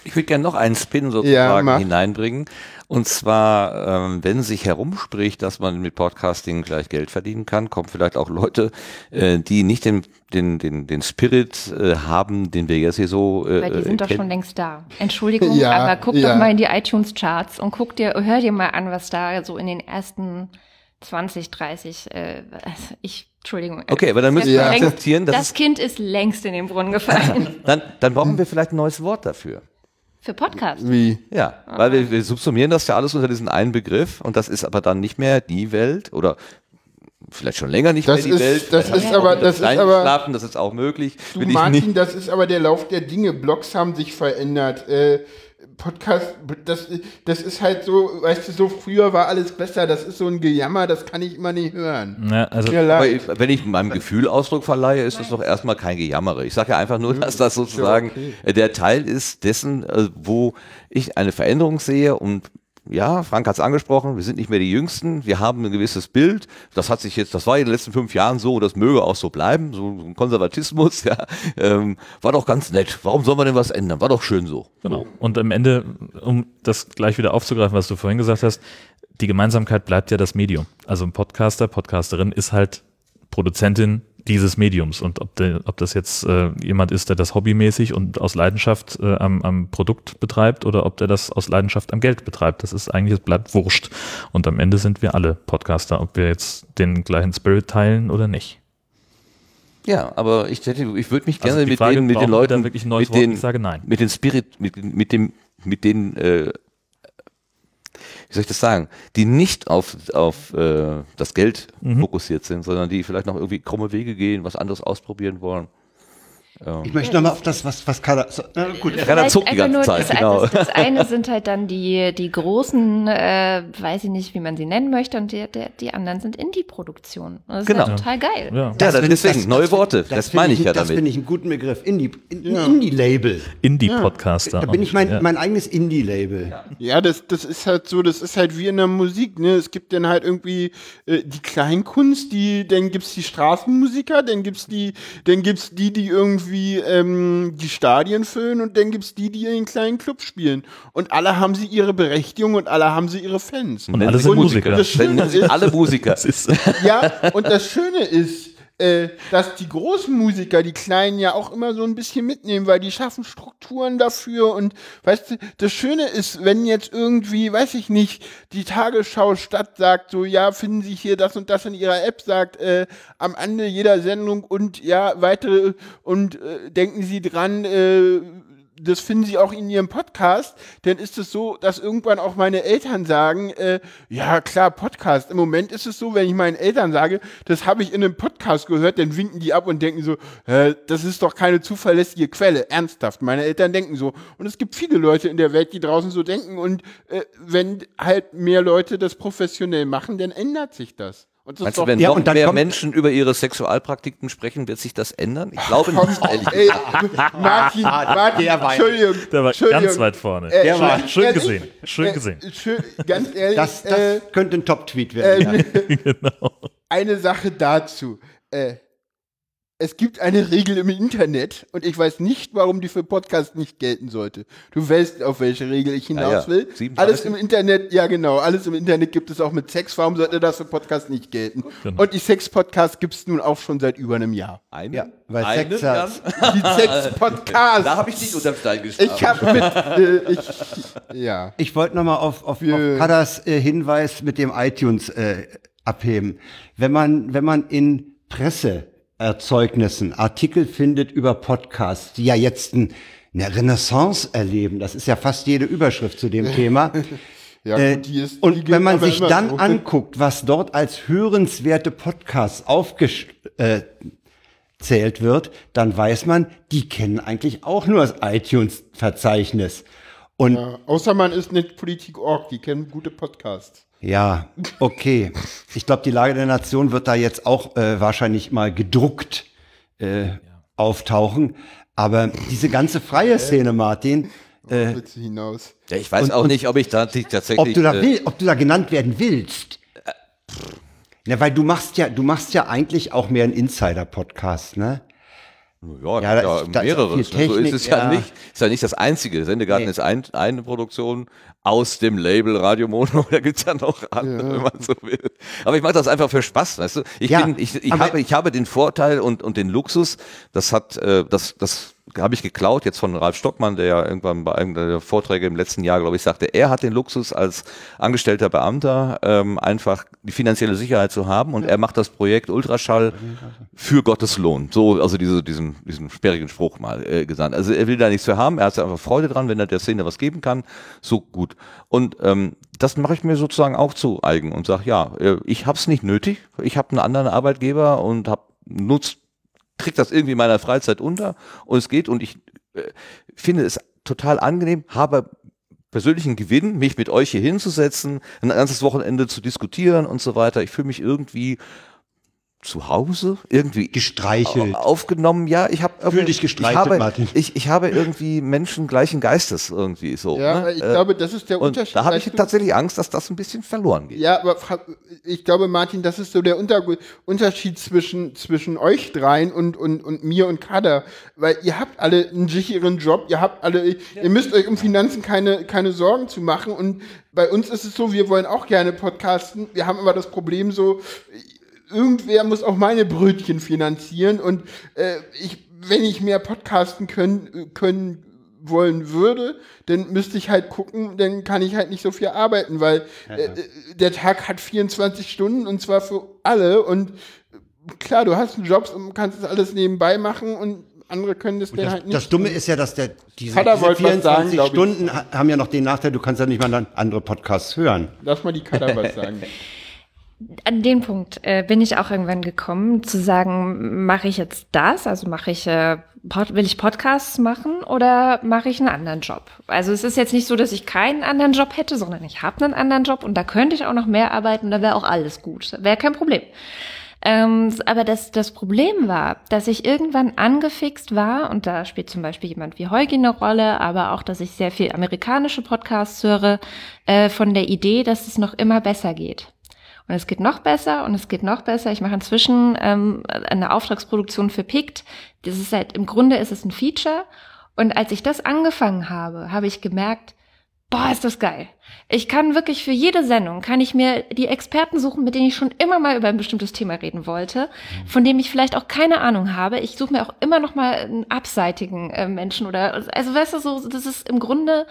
Ich würde gerne noch einen Spin sozusagen hineinbringen. Und zwar, wenn sich herumspricht, dass man mit Podcasting gleich Geld verdienen kann, kommen vielleicht auch Leute, die nicht den Spirit haben, den wir jetzt hier so weil die sind doch schon längst da. Entschuldigung, aber guck doch mal in die iTunes-Charts und hör dir mal an, was da so in den ersten 20, 30, Entschuldigung. Okay, aber dann müssen wir akzeptieren, dass das Kind ist längst in den Brunnen gefallen. Dann brauchen wir vielleicht ein neues Wort dafür. Für Podcast? Wie? Ja, weil wir subsumieren das ja alles unter diesen einen Begriff und das ist aber dann nicht mehr die Welt oder vielleicht schon länger nicht mehr in die Welt. Das ist aber das ist auch möglich. Du, Martin, das ist aber der Lauf der Dinge. Blogs haben sich verändert. Podcast, das ist halt so, weißt du, so früher war alles besser, das ist so ein Gejammer, das kann ich immer nicht hören. Ja, also, wenn ich meinem Gefühl Ausdruck verleihe, ist das doch erstmal kein Gejammer. Ich sage ja einfach nur, dass das sozusagen der Teil ist dessen, wo ich eine Veränderung sehe und ja, Frank hat es angesprochen, wir sind nicht mehr die Jüngsten, wir haben ein gewisses Bild, das hat sich jetzt, das war in den letzten 5 Jahren so, das möge auch so bleiben, so ein Konservatismus, ja, war doch ganz nett, warum soll man denn was ändern, war doch schön so. Genau. Und am Ende, um das gleich wieder aufzugreifen, was du vorhin gesagt hast, die Gemeinsamkeit bleibt ja das Medium, also ein Podcaster, Podcasterin ist halt Produzentin dieses Mediums und ob das jetzt jemand ist, der das hobbymäßig und aus Leidenschaft am Produkt betreibt oder ob der das aus Leidenschaft am Geld betreibt, das ist eigentlich, es bleibt wurscht. Und am Ende sind wir alle Podcaster, ob wir jetzt den gleichen Spirit teilen oder nicht. Ja, aber ich würde mich gerne also mit Frage, mit den Leuten, mit dem Spirit, mit den wie soll ich das sagen, die nicht auf das Geld fokussiert sind, sondern die vielleicht noch irgendwie krumme Wege gehen, was anderes ausprobieren wollen. Ich möchte nochmal auf das, was Kader... Kader zuckt die ganze Zeit, genau. Das eine sind halt dann die großen, weiß ich nicht, wie man sie nennen möchte, und die anderen sind Indie-Produktionen. Das ist ja total geil. Ja. Deswegen, neue Worte, das meine ich ja damit. Das finde ich einen guten Begriff, Indie-Label. Indie-Podcaster. Da bin ich mein eigenes Indie-Label. Ja, das ist halt so, das ist halt wie in der Musik, ne? Es gibt dann halt irgendwie die Kleinkunst, dann gibt es die Straßenmusiker, dann gibt's die irgendwie die Stadien füllen, und dann gibt es die in kleinen Clubs spielen. Und alle haben sie ihre Berechtigung und alle haben sie ihre Fans. Und alle sind Musiker. Das Schöne ist, alle Musiker. Ja, und das Schöne ist, dass die großen Musiker die Kleinen ja auch immer so ein bisschen mitnehmen, weil die schaffen Strukturen dafür, und weißt du, das Schöne ist, wenn jetzt irgendwie, weiß ich nicht, die Tagesschau Stadt sagt, so, ja, finden Sie hier das und das in ihrer App, sagt am Ende jeder Sendung und ja, weitere und denken Sie dran, das finden Sie auch in Ihrem Podcast, dann ist es so, dass irgendwann auch meine Eltern sagen, ja klar, Podcast. Im Moment ist es so, wenn ich meinen Eltern sage, das habe ich in einem Podcast gehört, dann winken die ab und denken so, das ist doch keine zuverlässige Quelle, ernsthaft. Meine Eltern denken so. Und es gibt viele Leute in der Welt, die draußen so denken, und wenn halt mehr Leute das professionell machen, dann ändert sich das. Und das wenn noch mehr Menschen über ihre Sexualpraktiken sprechen, wird sich das ändern? Ich glaube nicht, ehrlich gesagt. Martin, Entschuldigung. Der war ganz weit vorne. Schön gesehen. Ganz ehrlich. Das könnte ein Top-Tweet werden. Genau. Eine Sache dazu. Es gibt eine Regel im Internet, und ich weiß nicht, warum die für Podcasts nicht gelten sollte. Du weißt, auf welche Regel ich hinaus will. 37? Alles im Internet, ja genau, alles im Internet gibt es auch mit Sex. Warum sollte das für Podcasts nicht gelten? Genau. Und die Sex-Podcasts gibt es nun auch schon seit über einem Jahr. Die Sex-Podcasts. Da habe ich nicht unter dem Stein gestanden. Ich wollte nochmal auf Kaders Hinweis mit dem iTunes abheben. Wenn man in Presseerzeugnissen Artikel findet über Podcasts, die ja jetzt eine Renaissance erleben. Das ist ja fast jede Überschrift zu dem Thema. Ja, und wenn man sich dann anguckt, was dort als hörenswerte Podcasts aufgezählt wird, dann weiß man, die kennen eigentlich auch nur das iTunes-Verzeichnis. Und ja, außer man ist nicht Politik.org, die kennen gute Podcasts. Ja, okay. Ich glaube, die Lage der Nation wird da jetzt auch wahrscheinlich mal gedruckt auftauchen. Aber diese ganze freie Szene, Martin. Ja, ich weiß auch nicht, ob ich da tatsächlich... ob du da genannt werden willst. Ja, weil du machst ja eigentlich auch mehr einen Insider-Podcast, ne? Ja, da mehreres. Technik, so ist es ja nicht. Ist ja nicht das Einzige. Sendegarten ist eine Produktion aus dem Label Radio Mono. Da gibt es ja noch andere, wenn man so will. Aber ich mache das einfach für Spaß, weißt du? Ich habe den Vorteil und den Luxus, das habe ich geklaut jetzt von Ralf Stockmann, der ja irgendwann bei einem der Vorträge im letzten Jahr, glaube ich, sagte, er hat den Luxus als angestellter Beamter einfach die finanzielle Sicherheit zu haben, und er macht das Projekt Ultraschall für Gottes Lohn. So, also diesen sperrigen Spruch mal gesagt. Also er will da nichts für haben, er hat einfach Freude dran, wenn er der Szene was geben kann. So gut. gut. Und das mache ich mir sozusagen auch zu eigen und sage, ja, ich habe es nicht nötig, ich habe einen anderen Arbeitgeber und kriege das irgendwie in meiner Freizeit unter und es geht und ich finde es total angenehm, habe persönlichen Gewinn, mich mit euch hier hinzusetzen, ein ganzes Wochenende zu diskutieren und so weiter. Ich fühle mich irgendwie zu Hause, irgendwie gestreichelt, aufgenommen. Ja, ich fühle dich gestreichelt, Martin. Ich habe irgendwie Menschen gleichen Geistes irgendwie so. Ja, ne? Ich glaube, das ist der Unterschied. Da habe ich tatsächlich Angst, dass das ein bisschen verloren geht. Ja, aber ich glaube, Martin, das ist so der Unterschied zwischen euch dreien und mir und Kader, weil ihr habt alle einen sicheren Job, ihr müsst euch um Finanzen keine Sorgen zu machen und bei uns ist es so, wir wollen auch gerne podcasten, wir haben aber das Problem so, irgendwer muss auch meine Brötchen finanzieren und wenn ich mehr podcasten wollen würde, dann müsste ich halt gucken, dann kann ich halt nicht so viel arbeiten, weil der Tag hat 24 Stunden und zwar für alle und klar, du hast einen Job und kannst das alles nebenbei machen und andere können das dann halt nicht. Das Dumme ist ja, dass diese 24 Stunden haben ja noch den Nachteil, du kannst ja nicht mal andere Podcasts hören. Lass mal die Kader was sagen. An den Punkt bin ich auch irgendwann gekommen, zu sagen, mache ich jetzt das, also will ich Podcasts machen oder mache ich einen anderen Job? Also es ist jetzt nicht so, dass ich keinen anderen Job hätte, sondern ich habe einen anderen Job und da könnte ich auch noch mehr arbeiten, da wäre auch alles gut, wäre kein Problem. Aber das Problem war, dass ich irgendwann angefixt war, und da spielt zum Beispiel jemand wie Heugi eine Rolle, aber auch, dass ich sehr viel amerikanische Podcasts höre, von der Idee, dass es noch immer besser geht. Und es geht noch besser und es geht noch besser. Ich mache inzwischen eine Auftragsproduktion für Pikt. Das ist halt, im Grunde ist es ein Feature. Und als ich das angefangen habe, habe ich gemerkt, boah, ist das geil. Ich kann wirklich für jede Sendung, kann ich mir die Experten suchen, mit denen ich schon immer mal über ein bestimmtes Thema reden wollte, von dem ich vielleicht auch keine Ahnung habe. Ich suche mir auch immer noch mal einen abseitigen Menschen oder, also weißt du, so, das ist im Grunde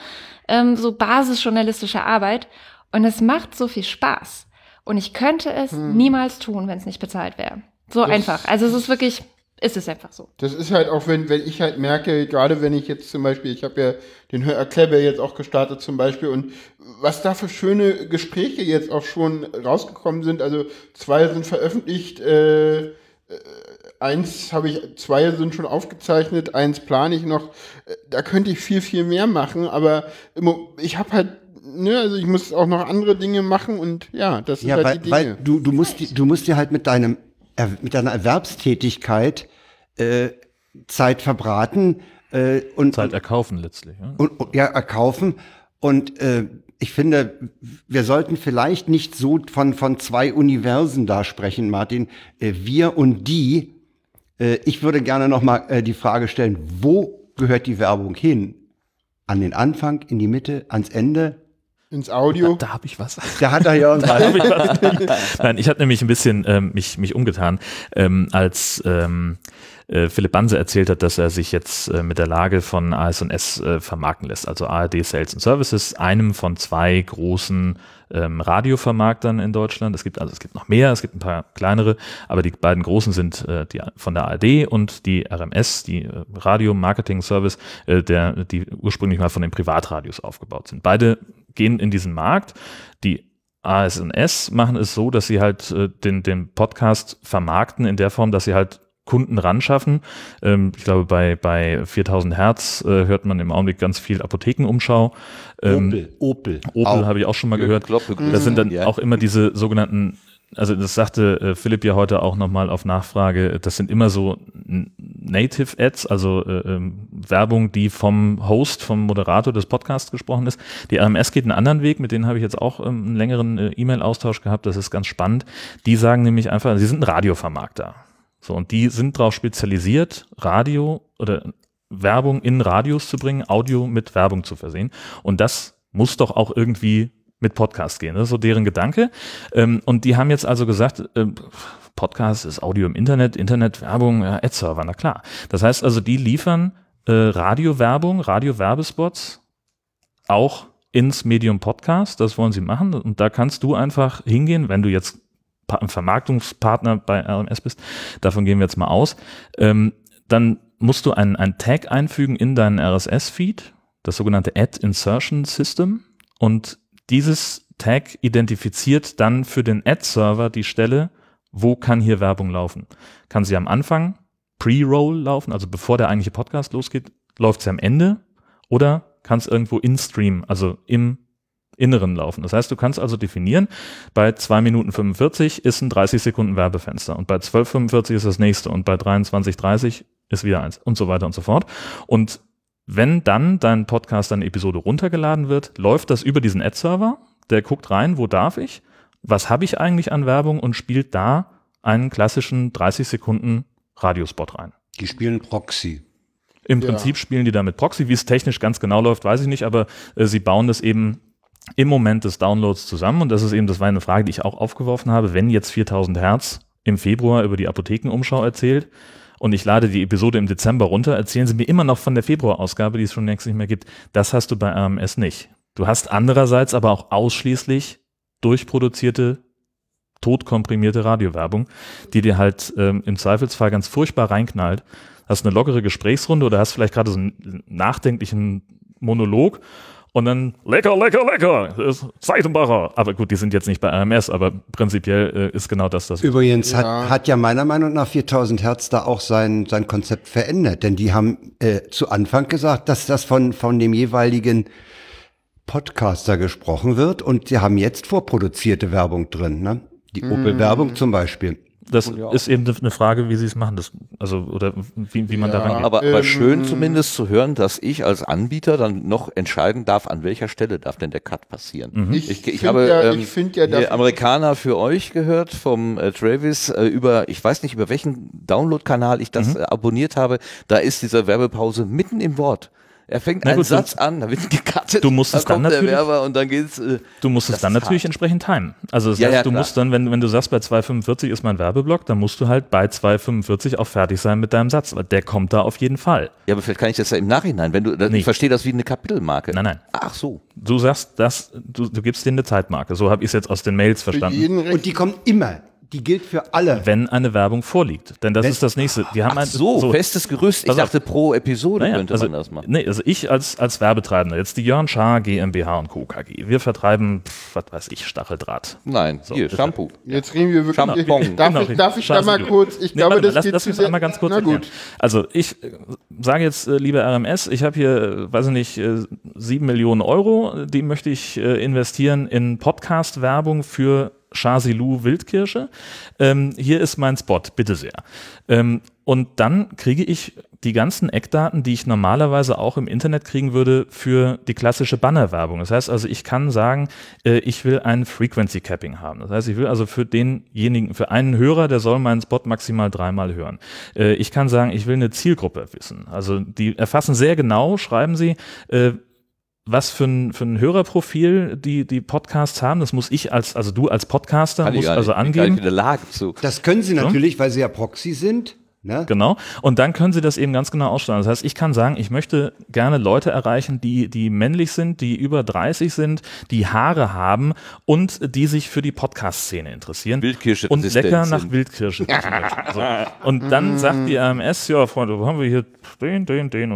so basisjournalistische Arbeit. Und es macht so viel Spaß. Und ich könnte es niemals tun, wenn es nicht bezahlt wäre. So das einfach. Also es ist wirklich, ist es einfach so. Das ist halt auch, wenn ich halt merke, gerade wenn ich jetzt zum Beispiel, ich habe ja den Hörerkleber jetzt auch gestartet zum Beispiel und was da für schöne Gespräche jetzt auch schon rausgekommen sind. Also 2 sind veröffentlicht, 1 habe ich, 2 sind schon aufgezeichnet, 1 plane ich noch. Da könnte ich viel, viel mehr machen, aber ich habe halt, ne, also ich muss auch noch andere Dinge machen und ja, das ist ja, halt die Dinge. Weil du musst dir halt mit deiner Erwerbstätigkeit Zeit verbraten und Zeit erkaufen letztlich. Ja, erkaufen. Und ich finde, wir sollten vielleicht nicht so von 2 Universen da sprechen, Martin. Wir und die. Ich würde gerne noch mal die Frage stellen: Wo gehört die Werbung hin? An den Anfang, in die Mitte, ans Ende? Ins Audio. Da habe ich was. Da hat er ja was. Nein, ich habe nämlich ein bisschen mich umgetan, als Philipp Banse erzählt hat, dass er sich jetzt mit der Lage von AS&S vermarkten lässt. Also ARD Sales and Services, einem von 2 großen Radiovermarktern in Deutschland. Es gibt noch mehr, es gibt ein paar kleinere, aber die beiden großen sind die von der ARD und die RMS, die Radio Marketing Service, die ursprünglich mal von den Privatradios aufgebaut sind. Beide gehen in diesen Markt. Die AS&S machen es so, dass sie halt den Podcast vermarkten in der Form, dass sie halt Kunden ranschaffen. Ich glaube, bei 4000 Hertz hört man im Augenblick ganz viel Apothekenumschau. Opel habe ich auch schon mal gehört. Da sind dann auch immer diese sogenannten, also das sagte Philipp ja heute auch nochmal auf Nachfrage, das sind immer so Native Ads, also Werbung, die vom Host, vom Moderator des Podcasts gesprochen ist. Die RMS geht einen anderen Weg, mit denen habe ich jetzt auch einen längeren E-Mail-Austausch gehabt, das ist ganz spannend. Die sagen nämlich einfach, sie sind ein Radiovermarkter. So, und die sind darauf spezialisiert, Radio oder Werbung in Radios zu bringen, Audio mit Werbung zu versehen. Und das muss doch auch irgendwie mit Podcast gehen. Das ist so deren Gedanke. Und die haben jetzt also gesagt, Podcast ist Audio im Internet, Internetwerbung, ja, Ad-Server, na klar. Das heißt also, die liefern Radiowerbung, Radiowerbespots auch ins Medium Podcast. Das wollen sie machen. Und da kannst du einfach hingehen, wenn du jetzt Vermarktungspartner bei RMS bist, davon gehen wir jetzt mal aus, dann musst du einen Tag einfügen in deinen RSS-Feed, das sogenannte Ad Insertion System, Und dieses Tag identifiziert dann für den Ad-Server die Stelle, wo kann hier Werbung laufen. Kann sie am Anfang, Pre-Roll laufen, also bevor der eigentliche Podcast losgeht, läuft sie am Ende, oder kann es irgendwo in-Stream, also im Inneren laufen. Das heißt, du kannst also definieren, bei 2 Minuten 45 ist ein 30 Sekunden Werbefenster und bei 12:45 ist das nächste und bei 23:30 ist wieder eins und so weiter und so fort. Und wenn dann dein Podcast, deine Episode runtergeladen wird, läuft das über diesen Ad-Server, der guckt rein, wo darf ich, was habe ich eigentlich an Werbung und spielt da einen klassischen 30 Sekunden Radiospot rein. Die spielen Proxy. Im Prinzip spielen die damit Proxy. Wie es technisch ganz genau läuft, weiß ich nicht, aber sie bauen das eben im Moment des Downloads zusammen, und das ist eben, das war eine Frage, die ich auch aufgeworfen habe, wenn jetzt 4000 Hertz im Februar über die Apothekenumschau erzählt und ich lade die Episode im Dezember runter, erzählen sie mir immer noch von der Februar-Ausgabe, die es schon längst nicht mehr gibt. Das hast du bei RMS nicht. Du hast andererseits aber auch ausschließlich durchproduzierte, totkomprimierte Radiowerbung, die dir halt im Zweifelsfall ganz furchtbar reinknallt. Hast eine lockere Gesprächsrunde oder hast vielleicht gerade so einen nachdenklichen Monolog. Und dann, lecker, lecker, lecker, Seitenbacher. Aber gut, die sind jetzt nicht bei RMS, aber prinzipiell ist genau das. Übrigens hat ja meiner Meinung nach 4000 Hertz da auch sein Konzept verändert. Denn die haben zu Anfang gesagt, dass das von dem jeweiligen Podcaster gesprochen wird. Und die haben jetzt vorproduzierte Werbung drin, ne? Die Opel-Werbung zum Beispiel. Das ist eben eine Frage, wie sie es machen, das, also oder wie man da rangeht. Aber schön zumindest zu hören, dass ich als Anbieter dann noch entscheiden darf, an welcher Stelle darf denn der Cut passieren. Mhm. Ich habe Amerikaner für euch gehört vom Travis über, ich weiß nicht über welchen Download-Kanal ich das abonniert habe, da ist diese Werbepause mitten im Wort. Er fängt einen Satz an, da wird gecuttet, dann kommt der Werber und dann geht's. Du musst es dann natürlich entsprechend timen. Also das heißt, du musst dann, wenn du sagst, bei 2:45 ist mein Werbeblock, dann musst du halt bei 2:45 auch fertig sein mit deinem Satz, weil der kommt da auf jeden Fall. Ja, aber vielleicht kann ich das ja im Nachhinein, ich verstehe das wie eine Kapitelmarke. Nein. Ach so. Du sagst, du gibst denen eine Zeitmarke, so habe ich es jetzt aus den Mails verstanden. Und die kommt immer. Die gilt für alle. Wenn eine Werbung vorliegt. Denn das ist das Nächste. Wir haben festes Gerüst. Ich dachte, pro Episode könnte man das machen. Nee, also ich als Werbetreibender, jetzt die Jörn Schaas GmbH & Co. KG. Wir vertreiben, was weiß ich, Stacheldraht. Nein, hier, Shampoo. Jetzt reden wir wirklich. Darf ich da mal kurz? Ich glaube, das geht zu sehr. Na gut. Also ich sage jetzt, liebe RMS, ich habe hier, weiß ich nicht, 7 Millionen Euro. Die möchte ich investieren in Podcast-Werbung für Shazilu Wildkirsche, hier ist mein Spot, bitte sehr. Und dann kriege ich die ganzen Eckdaten, die ich normalerweise auch im Internet kriegen würde für die klassische Bannerwerbung. Das heißt also, ich kann sagen, ich will ein Frequency Capping haben. Das heißt, ich will also für einen Hörer, der soll meinen Spot maximal 3-mal hören. Ich kann sagen, ich will eine Zielgruppe wissen. Also die erfassen sehr genau, schreiben sie, was für ein Hörerprofil die Podcasts haben, das muss ich also du als Podcaster musst also angeben. Das können sie natürlich, weil sie ja Proxy sind. Ne? Genau. Und dann können sie das eben ganz genau ausstellen. Das heißt, ich kann sagen, ich möchte gerne Leute erreichen, die männlich sind, die über 30 sind, die Haare haben und die sich für die Podcast-Szene interessieren. Wildkirsche und lecker nach Wildkirsche. Also, und dann sagt die AMS, ja Freunde, haben wir hier den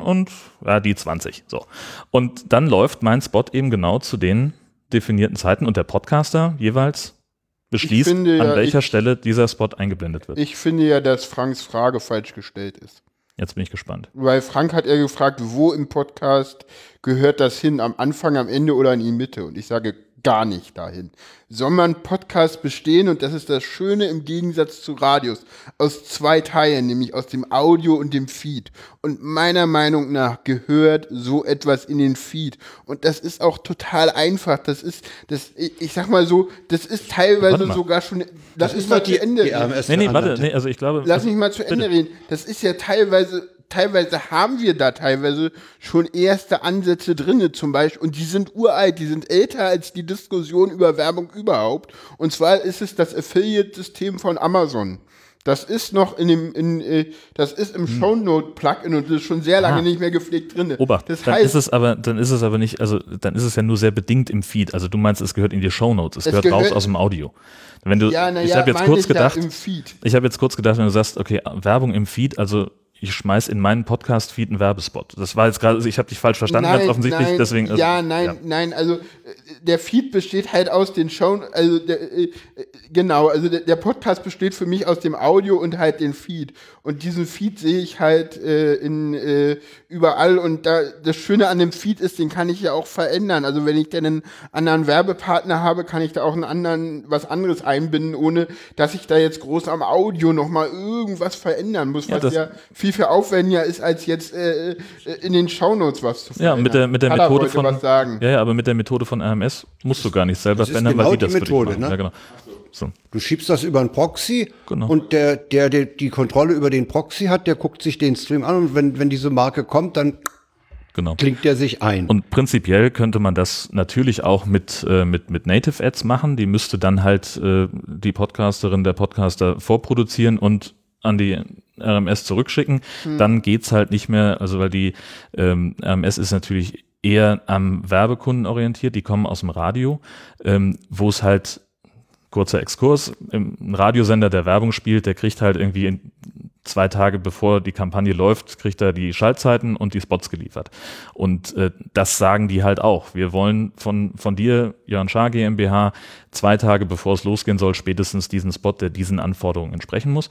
und die 20. So. Und dann läuft mein Spot eben genau zu den definierten Zeiten und der Podcaster jeweils beschließt, an welcher Stelle dieser Spot eingeblendet wird. Ich finde ja, dass Franks Frage falsch gestellt ist. Jetzt bin ich gespannt. Weil Frank hat gefragt, wo im Podcast gehört das hin? Am Anfang, am Ende oder in die Mitte? Und ich sage, gar nicht dahin. Soll man Podcast bestehen, und das ist das Schöne im Gegensatz zu Radios, aus 2 Teilen, nämlich aus dem Audio und dem Feed. Und meiner Meinung nach gehört so etwas in den Feed. Und das ist auch total einfach. Ich sag mal so, das ist teilweise sogar schon, lass mich mal zu Ende reden. Lass mich mal zu Ende reden. Das ist ja teilweise haben wir da schon erste Ansätze drinne, zum Beispiel, und die sind uralt, die sind älter als die Diskussion über Werbung überhaupt. Und zwar ist es das Affiliate-System von Amazon. Das ist noch im Shownote-Plugin und ist schon sehr lange nicht mehr gepflegt drin. Dann ist es ja nur sehr bedingt im Feed. Also du meinst, es gehört in die Shownotes, es gehört raus aus dem Audio. Ich habe jetzt kurz gedacht, wenn du sagst, okay, Werbung im Feed, also ich schmeiß in meinen Podcast-Feed einen Werbespot. Das war jetzt gerade, also ich habe dich falsch verstanden, nein, ganz offensichtlich. Nein, deswegen, also, ja, nein, ja. Nein, also der Feed besteht halt aus den Show, also der Podcast besteht für mich aus dem Audio und halt den Feed. Und diesen Feed sehe ich halt überall, und da, das Schöne an dem Feed ist, den kann ich ja auch verändern. Also wenn ich dann einen anderen Werbepartner habe, kann ich da auch einen anderen, was anderes einbinden, ohne dass ich da jetzt groß am Audio nochmal irgendwas verändern muss, was ja viel aufwendiger ist, als jetzt in den Shownotes was zu verändern. Ja, mit der Methode von, was sagen. Ja, aber mit der Methode von RMS musst du gar nicht selber verändern, genau, weil die das Methode, ne? Ja, genau. So. Du schiebst das über einen Proxy, genau. Und der die Kontrolle über den Proxy hat, der guckt sich den Stream an, und wenn diese Marke kommt, dann genau. Klingt der sich ein. Und prinzipiell könnte man das natürlich auch mit Native Ads machen, die müsste dann halt die Podcasterin, der Podcaster vorproduzieren und an die RMS zurückschicken, dann geht's halt nicht mehr, also weil die RMS ist natürlich eher am Werbekunden orientiert, die kommen aus dem Radio, wo es halt, kurzer Exkurs, ein Radiosender, der Werbung spielt, der kriegt halt irgendwie 2 Tage bevor die Kampagne läuft, kriegt er die Schaltzeiten und die Spots geliefert. Und das sagen die halt auch. Wir wollen von dir, Jörn Schaas GmbH, 2 Tage bevor es losgehen soll, spätestens diesen Spot, der diesen Anforderungen entsprechen muss.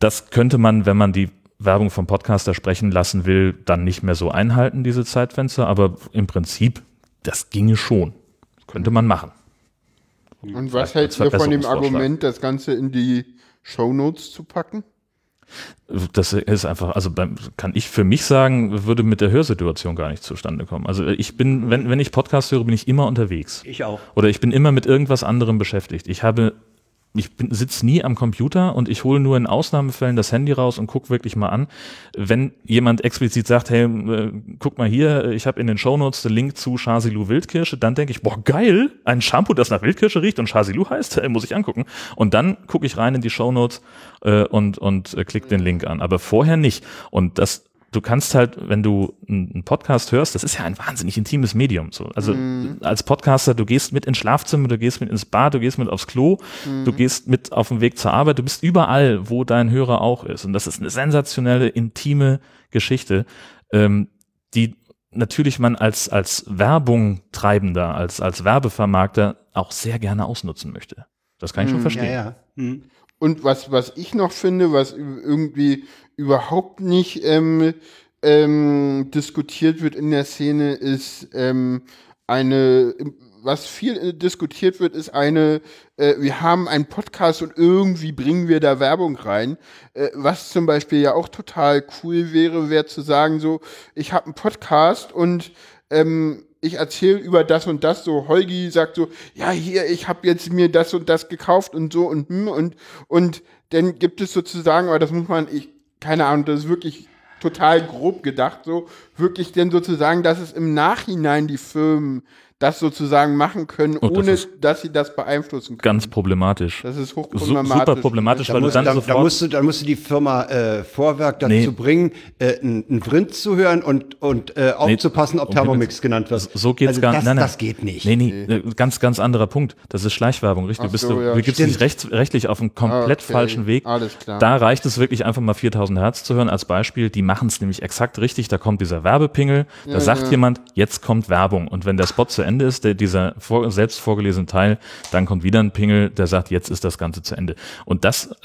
Das könnte man, wenn man die Werbung vom Podcaster sprechen lassen will, dann nicht mehr so einhalten, diese Zeitfenster. Aber im Prinzip, das ginge schon. Könnte man machen. Und was hältst du von dem Argument, das Ganze in die Shownotes zu packen? Das ist einfach, also kann ich für mich sagen, würde mit der Hörsituation gar nicht zustande kommen. Also ich bin, wenn ich Podcast höre, bin ich immer unterwegs. Ich auch. Oder ich bin immer mit irgendwas anderem beschäftigt. Ich sitze nie am Computer, und ich hole nur in Ausnahmefällen das Handy raus und gucke wirklich mal an. Wenn jemand explizit sagt, hey, guck mal hier, ich habe in den Shownotes den Link zu Shazilu Wildkirsche, dann denke ich, boah, geil, ein Shampoo, das nach Wildkirsche riecht und Shazilu heißt, muss ich angucken. Und dann gucke ich rein in die Shownotes und klicke den Link an, aber vorher nicht. Und das, du kannst halt, wenn du einen Podcast hörst, das ist ja ein wahnsinnig intimes Medium. So. Also als Podcaster, du gehst mit ins Schlafzimmer, du gehst mit ins Bad, du gehst mit aufs Klo, du gehst mit auf dem Weg zur Arbeit, du bist überall, wo dein Hörer auch ist. Und das ist eine sensationelle, intime Geschichte, die natürlich man als Werbung treibender, als Werbevermarkter auch sehr gerne ausnutzen möchte. Das kann ich schon verstehen. Ja. Und was ich noch finde, was irgendwie überhaupt nicht diskutiert wird in der Szene, ist was viel diskutiert wird, ist wir haben einen Podcast und irgendwie bringen wir da Werbung rein. Was zum Beispiel ja auch total cool wäre zu sagen, so, ich habe einen Podcast und ich erzähle über das und das, so Holgi sagt so, ja hier, ich habe jetzt mir das und das gekauft und so und dann gibt es sozusagen, aber das muss man, keine Ahnung, das ist wirklich total grob gedacht, so wirklich denn sozusagen, dass es im Nachhinein die Firmen das sozusagen machen können, ohne dass sie das beeinflussen können. Ganz problematisch. Das ist hochproblematisch. Super problematisch, weil da musst du die Firma Vorwerk dazu bringen, einen Print zu hören und aufzupassen, ob Thermomix genannt wird. So geht's also gar nicht. Das geht nicht. Ganz, ganz anderer Punkt. Das ist Schleichwerbung, richtig? Du begibst dich rechtlich auf einen komplett falschen Weg. Alles klar. Da reicht es wirklich einfach mal 4000 Hertz zu hören als Beispiel. Die machen es nämlich exakt richtig. Da kommt dieser Werbepingel, da sagt jemand, jetzt kommt Werbung. Und wenn der Spot zu Ende ist, dieser selbst vorgelesene Teil, dann kommt wieder ein Pingel, der sagt, jetzt ist das Ganze zu Ende. Und das.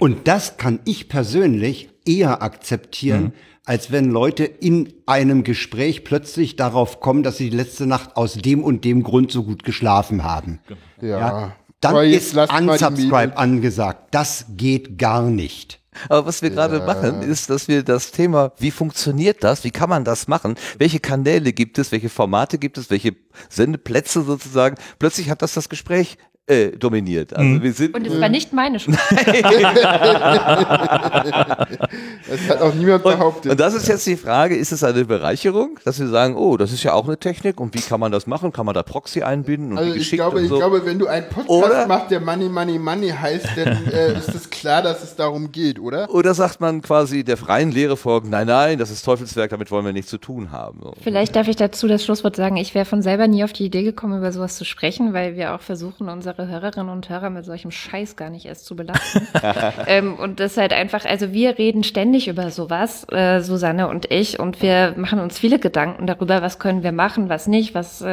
Und das kann ich persönlich eher akzeptieren, als wenn Leute in einem Gespräch plötzlich darauf kommen, dass sie die letzte Nacht aus dem und dem Grund so gut geschlafen haben. Genau. Ja. Dann ist Unsubscribe angesagt. Das geht gar nicht. Aber was wir gerade machen, ist, dass wir das Thema, wie funktioniert das, wie kann man das machen, welche Kanäle gibt es, welche Formate gibt es, welche Sendeplätze sozusagen, plötzlich hat das Gespräch dominiert. Also wir sind, und es war nicht meine Schuld. Nein. Das hat auch niemand behauptet. Und das ist jetzt die Frage, ist es eine Bereicherung, dass wir sagen, oh, das ist ja auch eine Technik und wie kann man das machen? Kann man da Proxy einbinden? Und also ich glaube, wenn du einen Podcast machst, der Money, Money, Money heißt, dann ist es klar, dass es darum geht, oder? Oder sagt man quasi der freien Lehre folgend, nein, das ist Teufelswerk, damit wollen wir nichts zu tun haben. Vielleicht darf ich dazu das Schlusswort sagen, ich wäre von selber nie auf die Idee gekommen, über sowas zu sprechen, weil wir auch versuchen, unsere unsere Hörerinnen und Hörer mit solchem Scheiß gar nicht erst zu belasten. Und das ist halt einfach, also wir reden ständig über sowas, Susanne und ich, und wir machen uns viele Gedanken darüber, was können wir machen, was nicht, was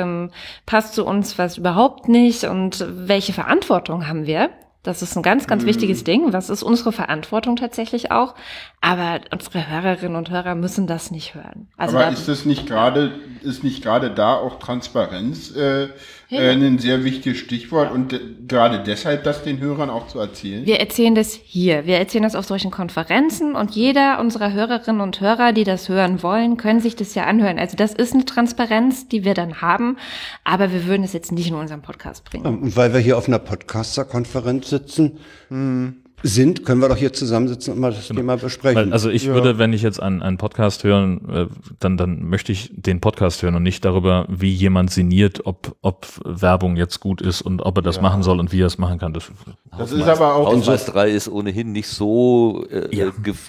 passt zu uns, was überhaupt nicht und welche Verantwortung haben wir. Das ist ein ganz, ganz wichtiges Ding. Was ist unsere Verantwortung tatsächlich auch? Aber unsere Hörerinnen und Hörer müssen das nicht hören. Also aber ist nicht gerade da auch Transparenz ein sehr wichtiges Stichwort und gerade deshalb das den Hörern auch zu erzählen? Wir erzählen das hier. Wir erzählen das auf solchen Konferenzen und jeder unserer Hörerinnen und Hörer, die das hören wollen, können sich das ja anhören. Also das ist eine Transparenz, die wir dann haben, aber wir würden es jetzt nicht in unseren Podcast bringen. Und weil wir hier auf einer Podcaster-Konferenz sitzen, können wir doch hier zusammensitzen und mal das Thema besprechen. Weil, also ich würde, wenn ich jetzt einen Podcast hören, dann möchte ich den Podcast hören und nicht darüber, wie jemand sinniert, ob Werbung jetzt gut ist und ob er das machen soll und wie er es machen kann. Das ist aber auch Haus 3 ist ohnehin nicht so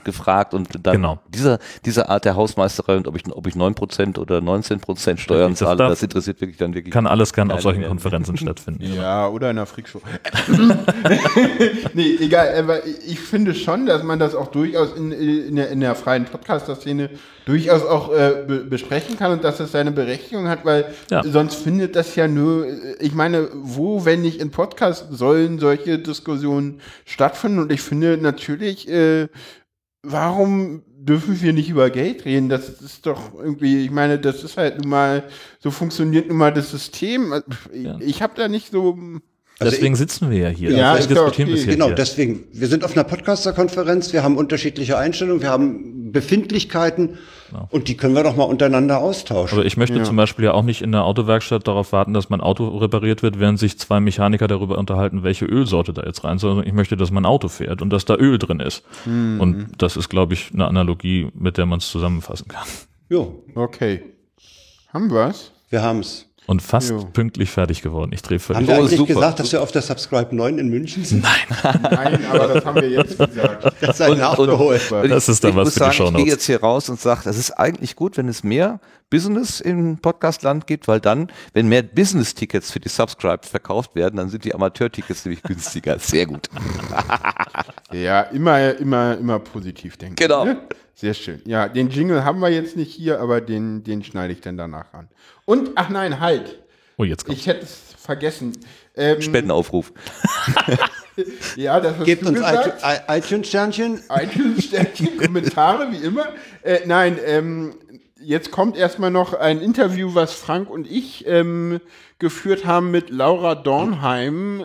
gefragt und dann diese Art der Hausmeisterei und ob ich 9% oder 19% Steuern zahle, das interessiert wirklich dann wirklich. Kann auf solchen Konferenzen stattfinden. Ja, oder in einer Freakshow. Nee, egal. Aber ich finde schon, dass man das auch durchaus in der freien Podcaster-Szene durchaus auch besprechen kann und dass das seine Berechtigung hat, weil sonst findet das ja nur, ich meine, wo, wenn nicht in Podcasts, sollen solche Diskussionen stattfinden? Und ich finde natürlich, warum dürfen wir nicht über Geld reden? Das ist doch irgendwie, ich meine, das ist halt nun mal, so funktioniert nun mal das System. Ich habe da nicht so... Also deswegen sitzen wir ja hier. Ja, ich diskutieren wir genau, hier. Deswegen. Wir sind auf einer Podcaster-Konferenz, wir haben unterschiedliche Einstellungen, wir haben Befindlichkeiten und die können wir doch mal untereinander austauschen. Also ich möchte zum Beispiel ja auch nicht in der Autowerkstatt darauf warten, dass mein Auto repariert wird, während sich zwei Mechaniker darüber unterhalten, welche Ölsorte da jetzt rein soll. Ich möchte, dass mein Auto fährt und dass da Öl drin ist. Mhm. Und das ist, glaube ich, eine Analogie, mit der man es zusammenfassen kann. Jo. Okay. Haben wir's? Wir haben's. Und fast pünktlich fertig geworden. Ich drehe völlig. Haben wir eigentlich gesagt, dass wir auf der Subscribe 9 in München sind? Nein, aber das haben wir jetzt gesagt. Das ist nachgeholt. Das ist dann was für die Show Notes. Ich gehe jetzt hier raus und sage, das ist eigentlich gut, wenn es mehr Business im Podcast-Land gibt, weil dann, wenn mehr Business-Tickets für die Subscribe verkauft werden, dann sind die Amateur-Tickets nämlich günstiger. Sehr gut. Ja, immer positiv denken. Genau. Sehr schön. Ja, den Jingle haben wir jetzt nicht hier, aber den schneide ich dann danach an. Und, ach nein, halt. Oh, jetzt kommt's. Ich hätte es vergessen. Spendenaufruf. Ja, das hast gebt uns iTunes-Sternchen. iTunes-Sternchen, Kommentare, wie immer. Jetzt kommt erstmal noch ein Interview, was Frank und ich geführt haben mit Laura Dornheim.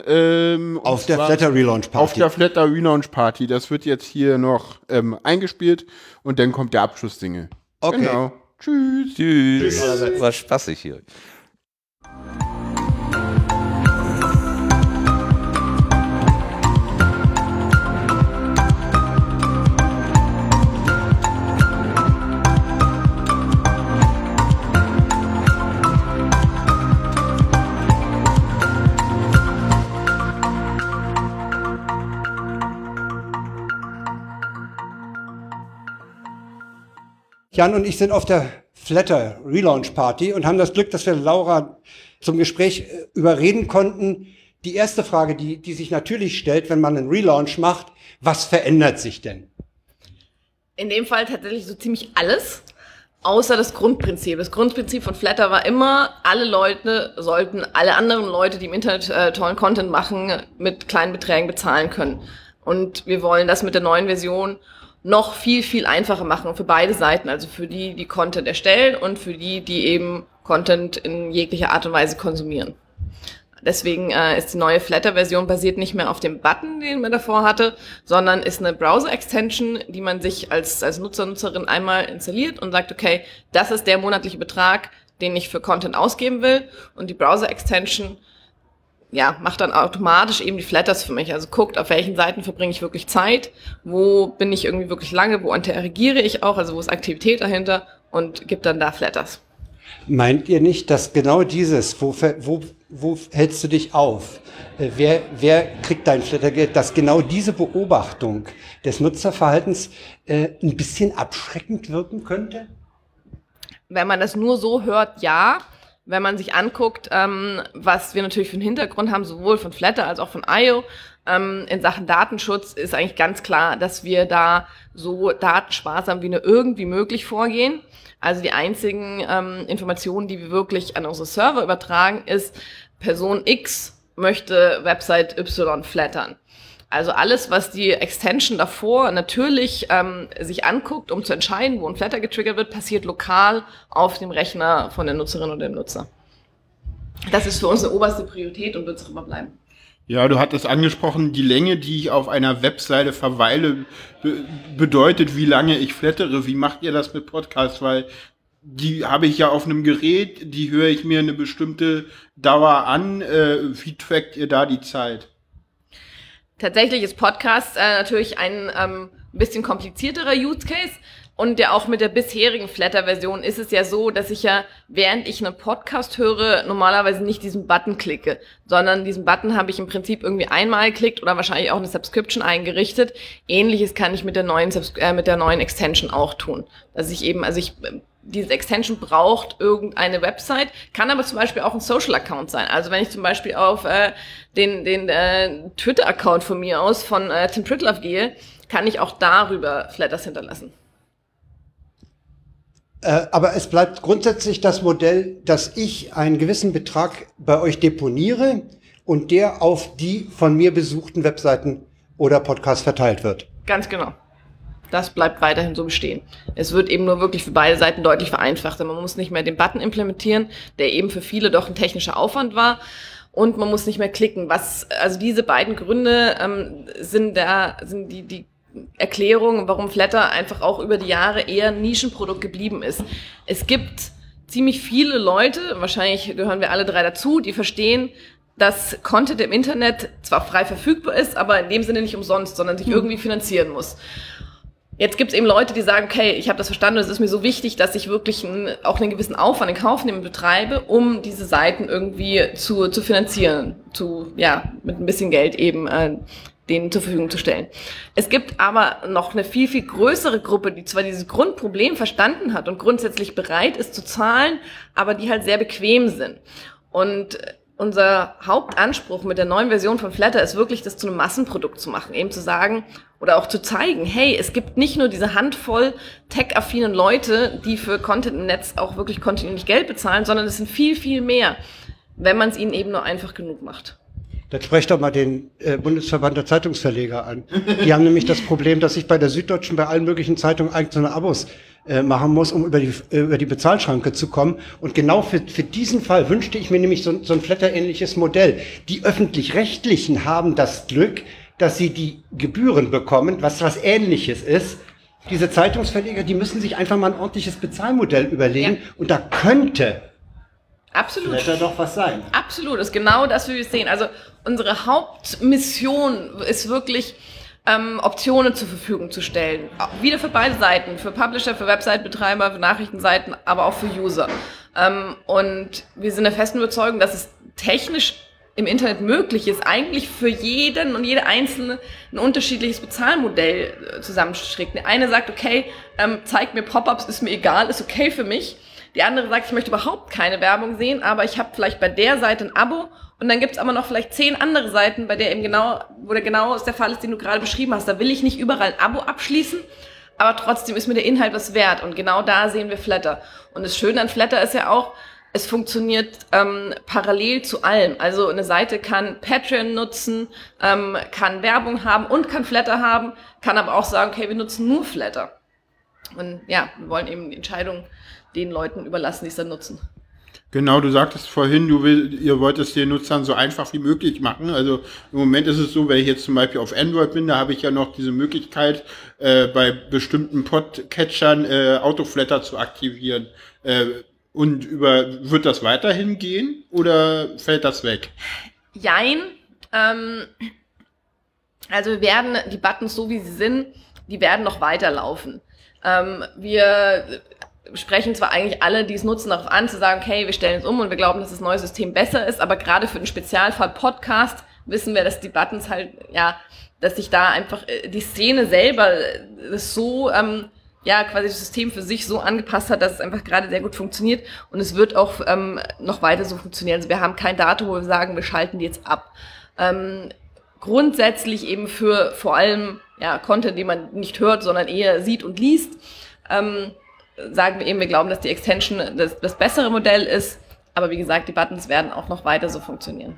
Auf der Flattr Relaunch Party. Auf der Flattr Relaunch Party. Das wird jetzt hier noch eingespielt und dann kommt der Abschlusssingle. Okay. Genau. Tschüss. Tschüss. Tschüss. War spaßig hier. Jan und ich sind auf der Flattr Relaunch Party und haben das Glück, dass wir Laura zum Gespräch überreden konnten. Die erste Frage, die sich natürlich stellt, wenn man einen Relaunch macht, was verändert sich denn? In dem Fall tatsächlich so ziemlich alles, außer das Grundprinzip. Das Grundprinzip von Flattr war immer, alle Leute sollten alle anderen Leute, die im Internet tollen Content machen, mit kleinen Beträgen bezahlen können. Und wir wollen das mit der neuen Version noch viel, viel einfacher machen für beide Seiten, also für die, die Content erstellen und für die, die eben Content in jeglicher Art und Weise konsumieren. Deswegen ist die neue Flattr-Version basiert nicht mehr auf dem Button, den man davor hatte, sondern ist eine Browser-Extension, die man sich als Nutzer, Nutzerin einmal installiert und sagt, okay, das ist der monatliche Betrag, den ich für Content ausgeben will, und die Browser-Extension macht dann automatisch eben die Flatters für mich. Also guckt, auf welchen Seiten verbringe ich wirklich Zeit, wo bin ich irgendwie wirklich lange, wo interagiere ich auch, also wo ist Aktivität dahinter, und gibt dann da Flatters. Meint ihr nicht, dass genau dieses, wo hältst du dich auf, wer kriegt dein Flattergeld, dass genau diese Beobachtung des Nutzerverhaltens ein bisschen abschreckend wirken könnte? Wenn man das nur so hört, ja. wenn man sich anguckt, was wir natürlich für einen Hintergrund haben, sowohl von Flattr als auch von IO, in Sachen Datenschutz ist eigentlich ganz klar, dass wir da so datensparsam wie nur irgendwie möglich vorgehen. Also die einzigen Informationen, die wir wirklich an unsere Server übertragen, ist, Person X möchte Website Y flattern. Also alles, was die Extension davor natürlich sich anguckt, um zu entscheiden, wo ein Flatter getriggert wird, passiert lokal auf dem Rechner von der Nutzerin oder dem Nutzer. Das ist für uns eine oberste Priorität und wird es auch immer bleiben. Ja, du hattest angesprochen, die Länge, die ich auf einer Webseite verweile, bedeutet, wie lange ich flattere. Wie macht ihr das mit Podcasts? Weil die habe ich ja auf einem Gerät, die höre ich mir eine bestimmte Dauer an. Wie trackt ihr da die Zeit? Tatsächlich ist Podcast natürlich ein bisschen komplizierterer Use Case und ja auch mit der bisherigen Flatter-Version ist es ja so, dass ich ja, während ich einen Podcast höre, normalerweise nicht diesen Button klicke, sondern diesen Button habe ich im Prinzip irgendwie einmal geklickt oder wahrscheinlich auch eine Subscription eingerichtet. Ähnliches kann ich mit der neuen Extension auch tun, dass ich eben, diese Extension braucht irgendeine Website, kann aber zum Beispiel auch ein Social-Account sein. Also wenn ich zum Beispiel auf den Twitter-Account von mir aus, von Tim Pridlove gehe, kann ich auch darüber Flatters hinterlassen. Aber es bleibt grundsätzlich das Modell, dass ich einen gewissen Betrag bei euch deponiere und der auf die von mir besuchten Webseiten oder Podcasts verteilt wird. Ganz genau. Das bleibt weiterhin so bestehen. Es wird eben nur wirklich für beide Seiten deutlich vereinfacht. Man muss nicht mehr den Button implementieren, der eben für viele doch ein technischer Aufwand war. Und man muss nicht mehr klicken. Also diese beiden Gründe sind die Erklärung, warum Flattr einfach auch über die Jahre eher ein Nischenprodukt geblieben ist. Es gibt ziemlich viele Leute, wahrscheinlich gehören wir alle drei dazu, die verstehen, dass Content im Internet zwar frei verfügbar ist, aber in dem Sinne nicht umsonst, sondern sich irgendwie finanzieren muss. Jetzt gibt's eben Leute, die sagen, okay, ich habe das verstanden, es ist mir so wichtig, dass ich wirklich auch einen gewissen Aufwand in Kauf nehme und betreibe, um diese Seiten irgendwie zu finanzieren, mit ein bisschen Geld eben denen zur Verfügung zu stellen. Es gibt aber noch eine viel, viel größere Gruppe, die zwar dieses Grundproblem verstanden hat und grundsätzlich bereit ist zu zahlen, aber die halt sehr bequem sind. Und unser Hauptanspruch mit der neuen Version von Flattr ist wirklich, das zu einem Massenprodukt zu machen. Eben zu sagen oder auch zu zeigen, hey, es gibt nicht nur diese Handvoll tech-affinen Leute, die für Content im Netz auch wirklich kontinuierlich Geld bezahlen, sondern es sind viel, viel mehr, wenn man es ihnen eben nur einfach genug macht. Dann sprecht doch mal den Bundesverband der Zeitungsverleger an. Die haben nämlich das Problem, dass ich bei der Süddeutschen bei allen möglichen Zeitungen einzelne Abos machen muss, um über die Bezahlschranke zu kommen. Und genau für diesen Fall wünschte ich mir nämlich so ein Flattr-ähnliches Modell. Die Öffentlich-Rechtlichen haben das Glück, dass sie die Gebühren bekommen, was Ähnliches ist. Diese Zeitungsverleger, die müssen sich einfach mal ein ordentliches Bezahlmodell überlegen. Ja. Und da könnte absolut Flattr doch was sein. Absolut, ist genau das, wie wir es sehen. Also unsere Hauptmission ist wirklich, Optionen zur Verfügung zu stellen. Wieder für beide Seiten, für Publisher, für Website-Betreiber, für Nachrichtenseiten, aber auch für User. Und wir sind der festen Überzeugung, dass es technisch im Internet möglich ist, eigentlich für jeden und jede Einzelne ein unterschiedliches Bezahlmodell zusammenstreckt. Der eine sagt, okay, zeig mir Pop-ups, ist mir egal, ist okay für mich. Die andere sagt, ich möchte überhaupt keine Werbung sehen, aber ich habe vielleicht bei der Seite ein Abo und dann gibt's aber noch vielleicht 10 andere Seiten, bei der eben genau ist der Fall ist, den du gerade beschrieben hast. Da will ich nicht überall ein Abo abschließen, aber trotzdem ist mir der Inhalt was wert und genau da sehen wir Flattr. Und das Schöne an Flattr ist ja auch, es funktioniert parallel zu allem. Also eine Seite kann Patreon nutzen, kann Werbung haben und kann Flattr haben, kann aber auch sagen, okay, wir nutzen nur Flattr. Und ja, wir wollen eben die Entscheidung den Leuten überlassen, die es dann nutzen. Genau, du sagtest vorhin, ihr wollt es den Nutzern so einfach wie möglich machen. Also im Moment ist es so, wenn ich jetzt zum Beispiel auf Android bin, da habe ich ja noch diese Möglichkeit, bei bestimmten Podcatchern Autoflatter zu aktivieren. Wird das weiterhin gehen oder fällt das weg? Jein. Also wir werden die Buttons, so wie sie sind, die werden noch weiterlaufen. Wir sprechen zwar eigentlich alle, die es nutzen, darauf an, zu sagen, okay, wir stellen es um und wir glauben, dass das neue System besser ist, aber gerade für den Spezialfall Podcast wissen wir, dass die Buttons halt, ja, dass sich da einfach die Szene selber so ja quasi das System für sich so angepasst hat, dass es einfach gerade sehr gut funktioniert, und es wird auch noch weiter so funktionieren. Also wir haben kein Datum, wo wir sagen, wir schalten die jetzt ab. Grundsätzlich eben für vor allem ja Content, den man nicht hört, sondern eher sieht und liest, sagen wir eben, wir glauben, dass die Extension das bessere Modell ist, aber wie gesagt, die Buttons werden auch noch weiter so funktionieren.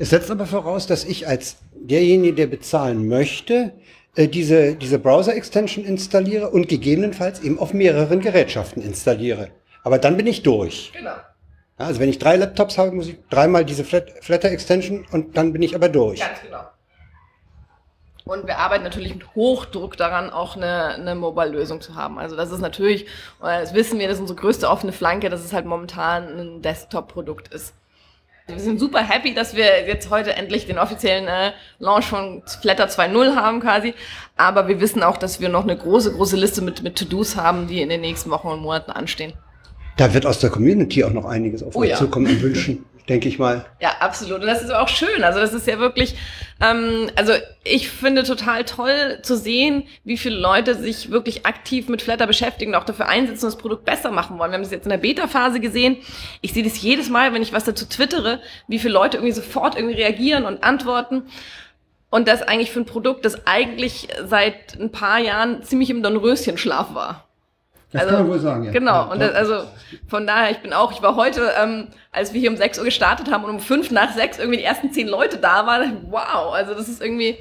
Es setzt aber voraus, dass ich als derjenige, der bezahlen möchte, diese Browser-Extension installiere und gegebenenfalls eben auf mehreren Gerätschaften installiere. Aber dann bin ich durch. Genau. Also wenn ich 3 Laptops habe, muss ich dreimal diese Flattr-Extension und dann bin ich aber durch. Ganz genau. Und wir arbeiten natürlich mit Hochdruck daran, auch eine Mobile-Lösung zu haben. Also das ist natürlich, das wissen wir, das ist unsere größte offene Flanke, dass es halt momentan ein Desktop-Produkt ist. Wir sind super happy, dass wir jetzt heute endlich den offiziellen Launch von Flattr 2.0 haben quasi. Aber wir wissen auch, dass wir noch eine große, große Liste mit To-Dos haben, die in den nächsten Wochen und Monaten anstehen. Da wird aus der Community auch noch einiges auf euch zukommen und wünschen, denke ich mal. Ja, absolut. Und das ist auch schön. Also das ist ja wirklich, also ich finde total toll zu sehen, wie viele Leute sich wirklich aktiv mit Flattr beschäftigen und auch dafür einsetzen und das Produkt besser machen wollen. Wir haben das jetzt in der Beta-Phase gesehen. Ich sehe das jedes Mal, wenn ich was dazu twittere, wie viele Leute irgendwie sofort irgendwie reagieren und antworten. Und das eigentlich für ein Produkt, das eigentlich seit ein paar Jahren ziemlich im Dornröschenschlaf war. Das also, kann man wohl sagen, ja. Genau, ja, und das, also von daher, ich war heute, als wir hier um 6 Uhr gestartet haben und um 5 nach 6 irgendwie die ersten 10 Leute da waren, wow, also das ist irgendwie,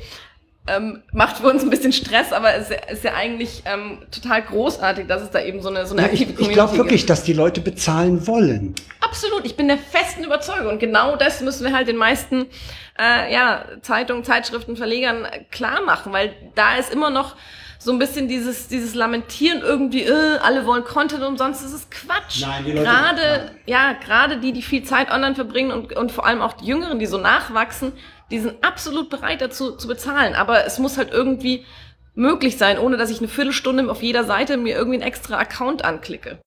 macht für uns ein bisschen Stress, aber es ist ja eigentlich total großartig, dass es da eben so eine aktive Community gibt. Ich glaube wirklich, dass die Leute bezahlen wollen. Absolut, ich bin der festen Überzeugung, und genau das müssen wir halt den meisten Zeitungen, Zeitschriften, Verlegern klar machen, weil da ist immer noch so ein bisschen dieses Lamentieren irgendwie, alle wollen Content umsonst, das ist Quatsch. Nein, die Leute, gerade die viel Zeit online verbringen und vor allem auch die Jüngeren, die so nachwachsen, die sind absolut bereit dazu zu bezahlen. Aber es muss halt irgendwie möglich sein, ohne dass ich eine Viertelstunde auf jeder Seite mir irgendwie einen extra Account anklicke.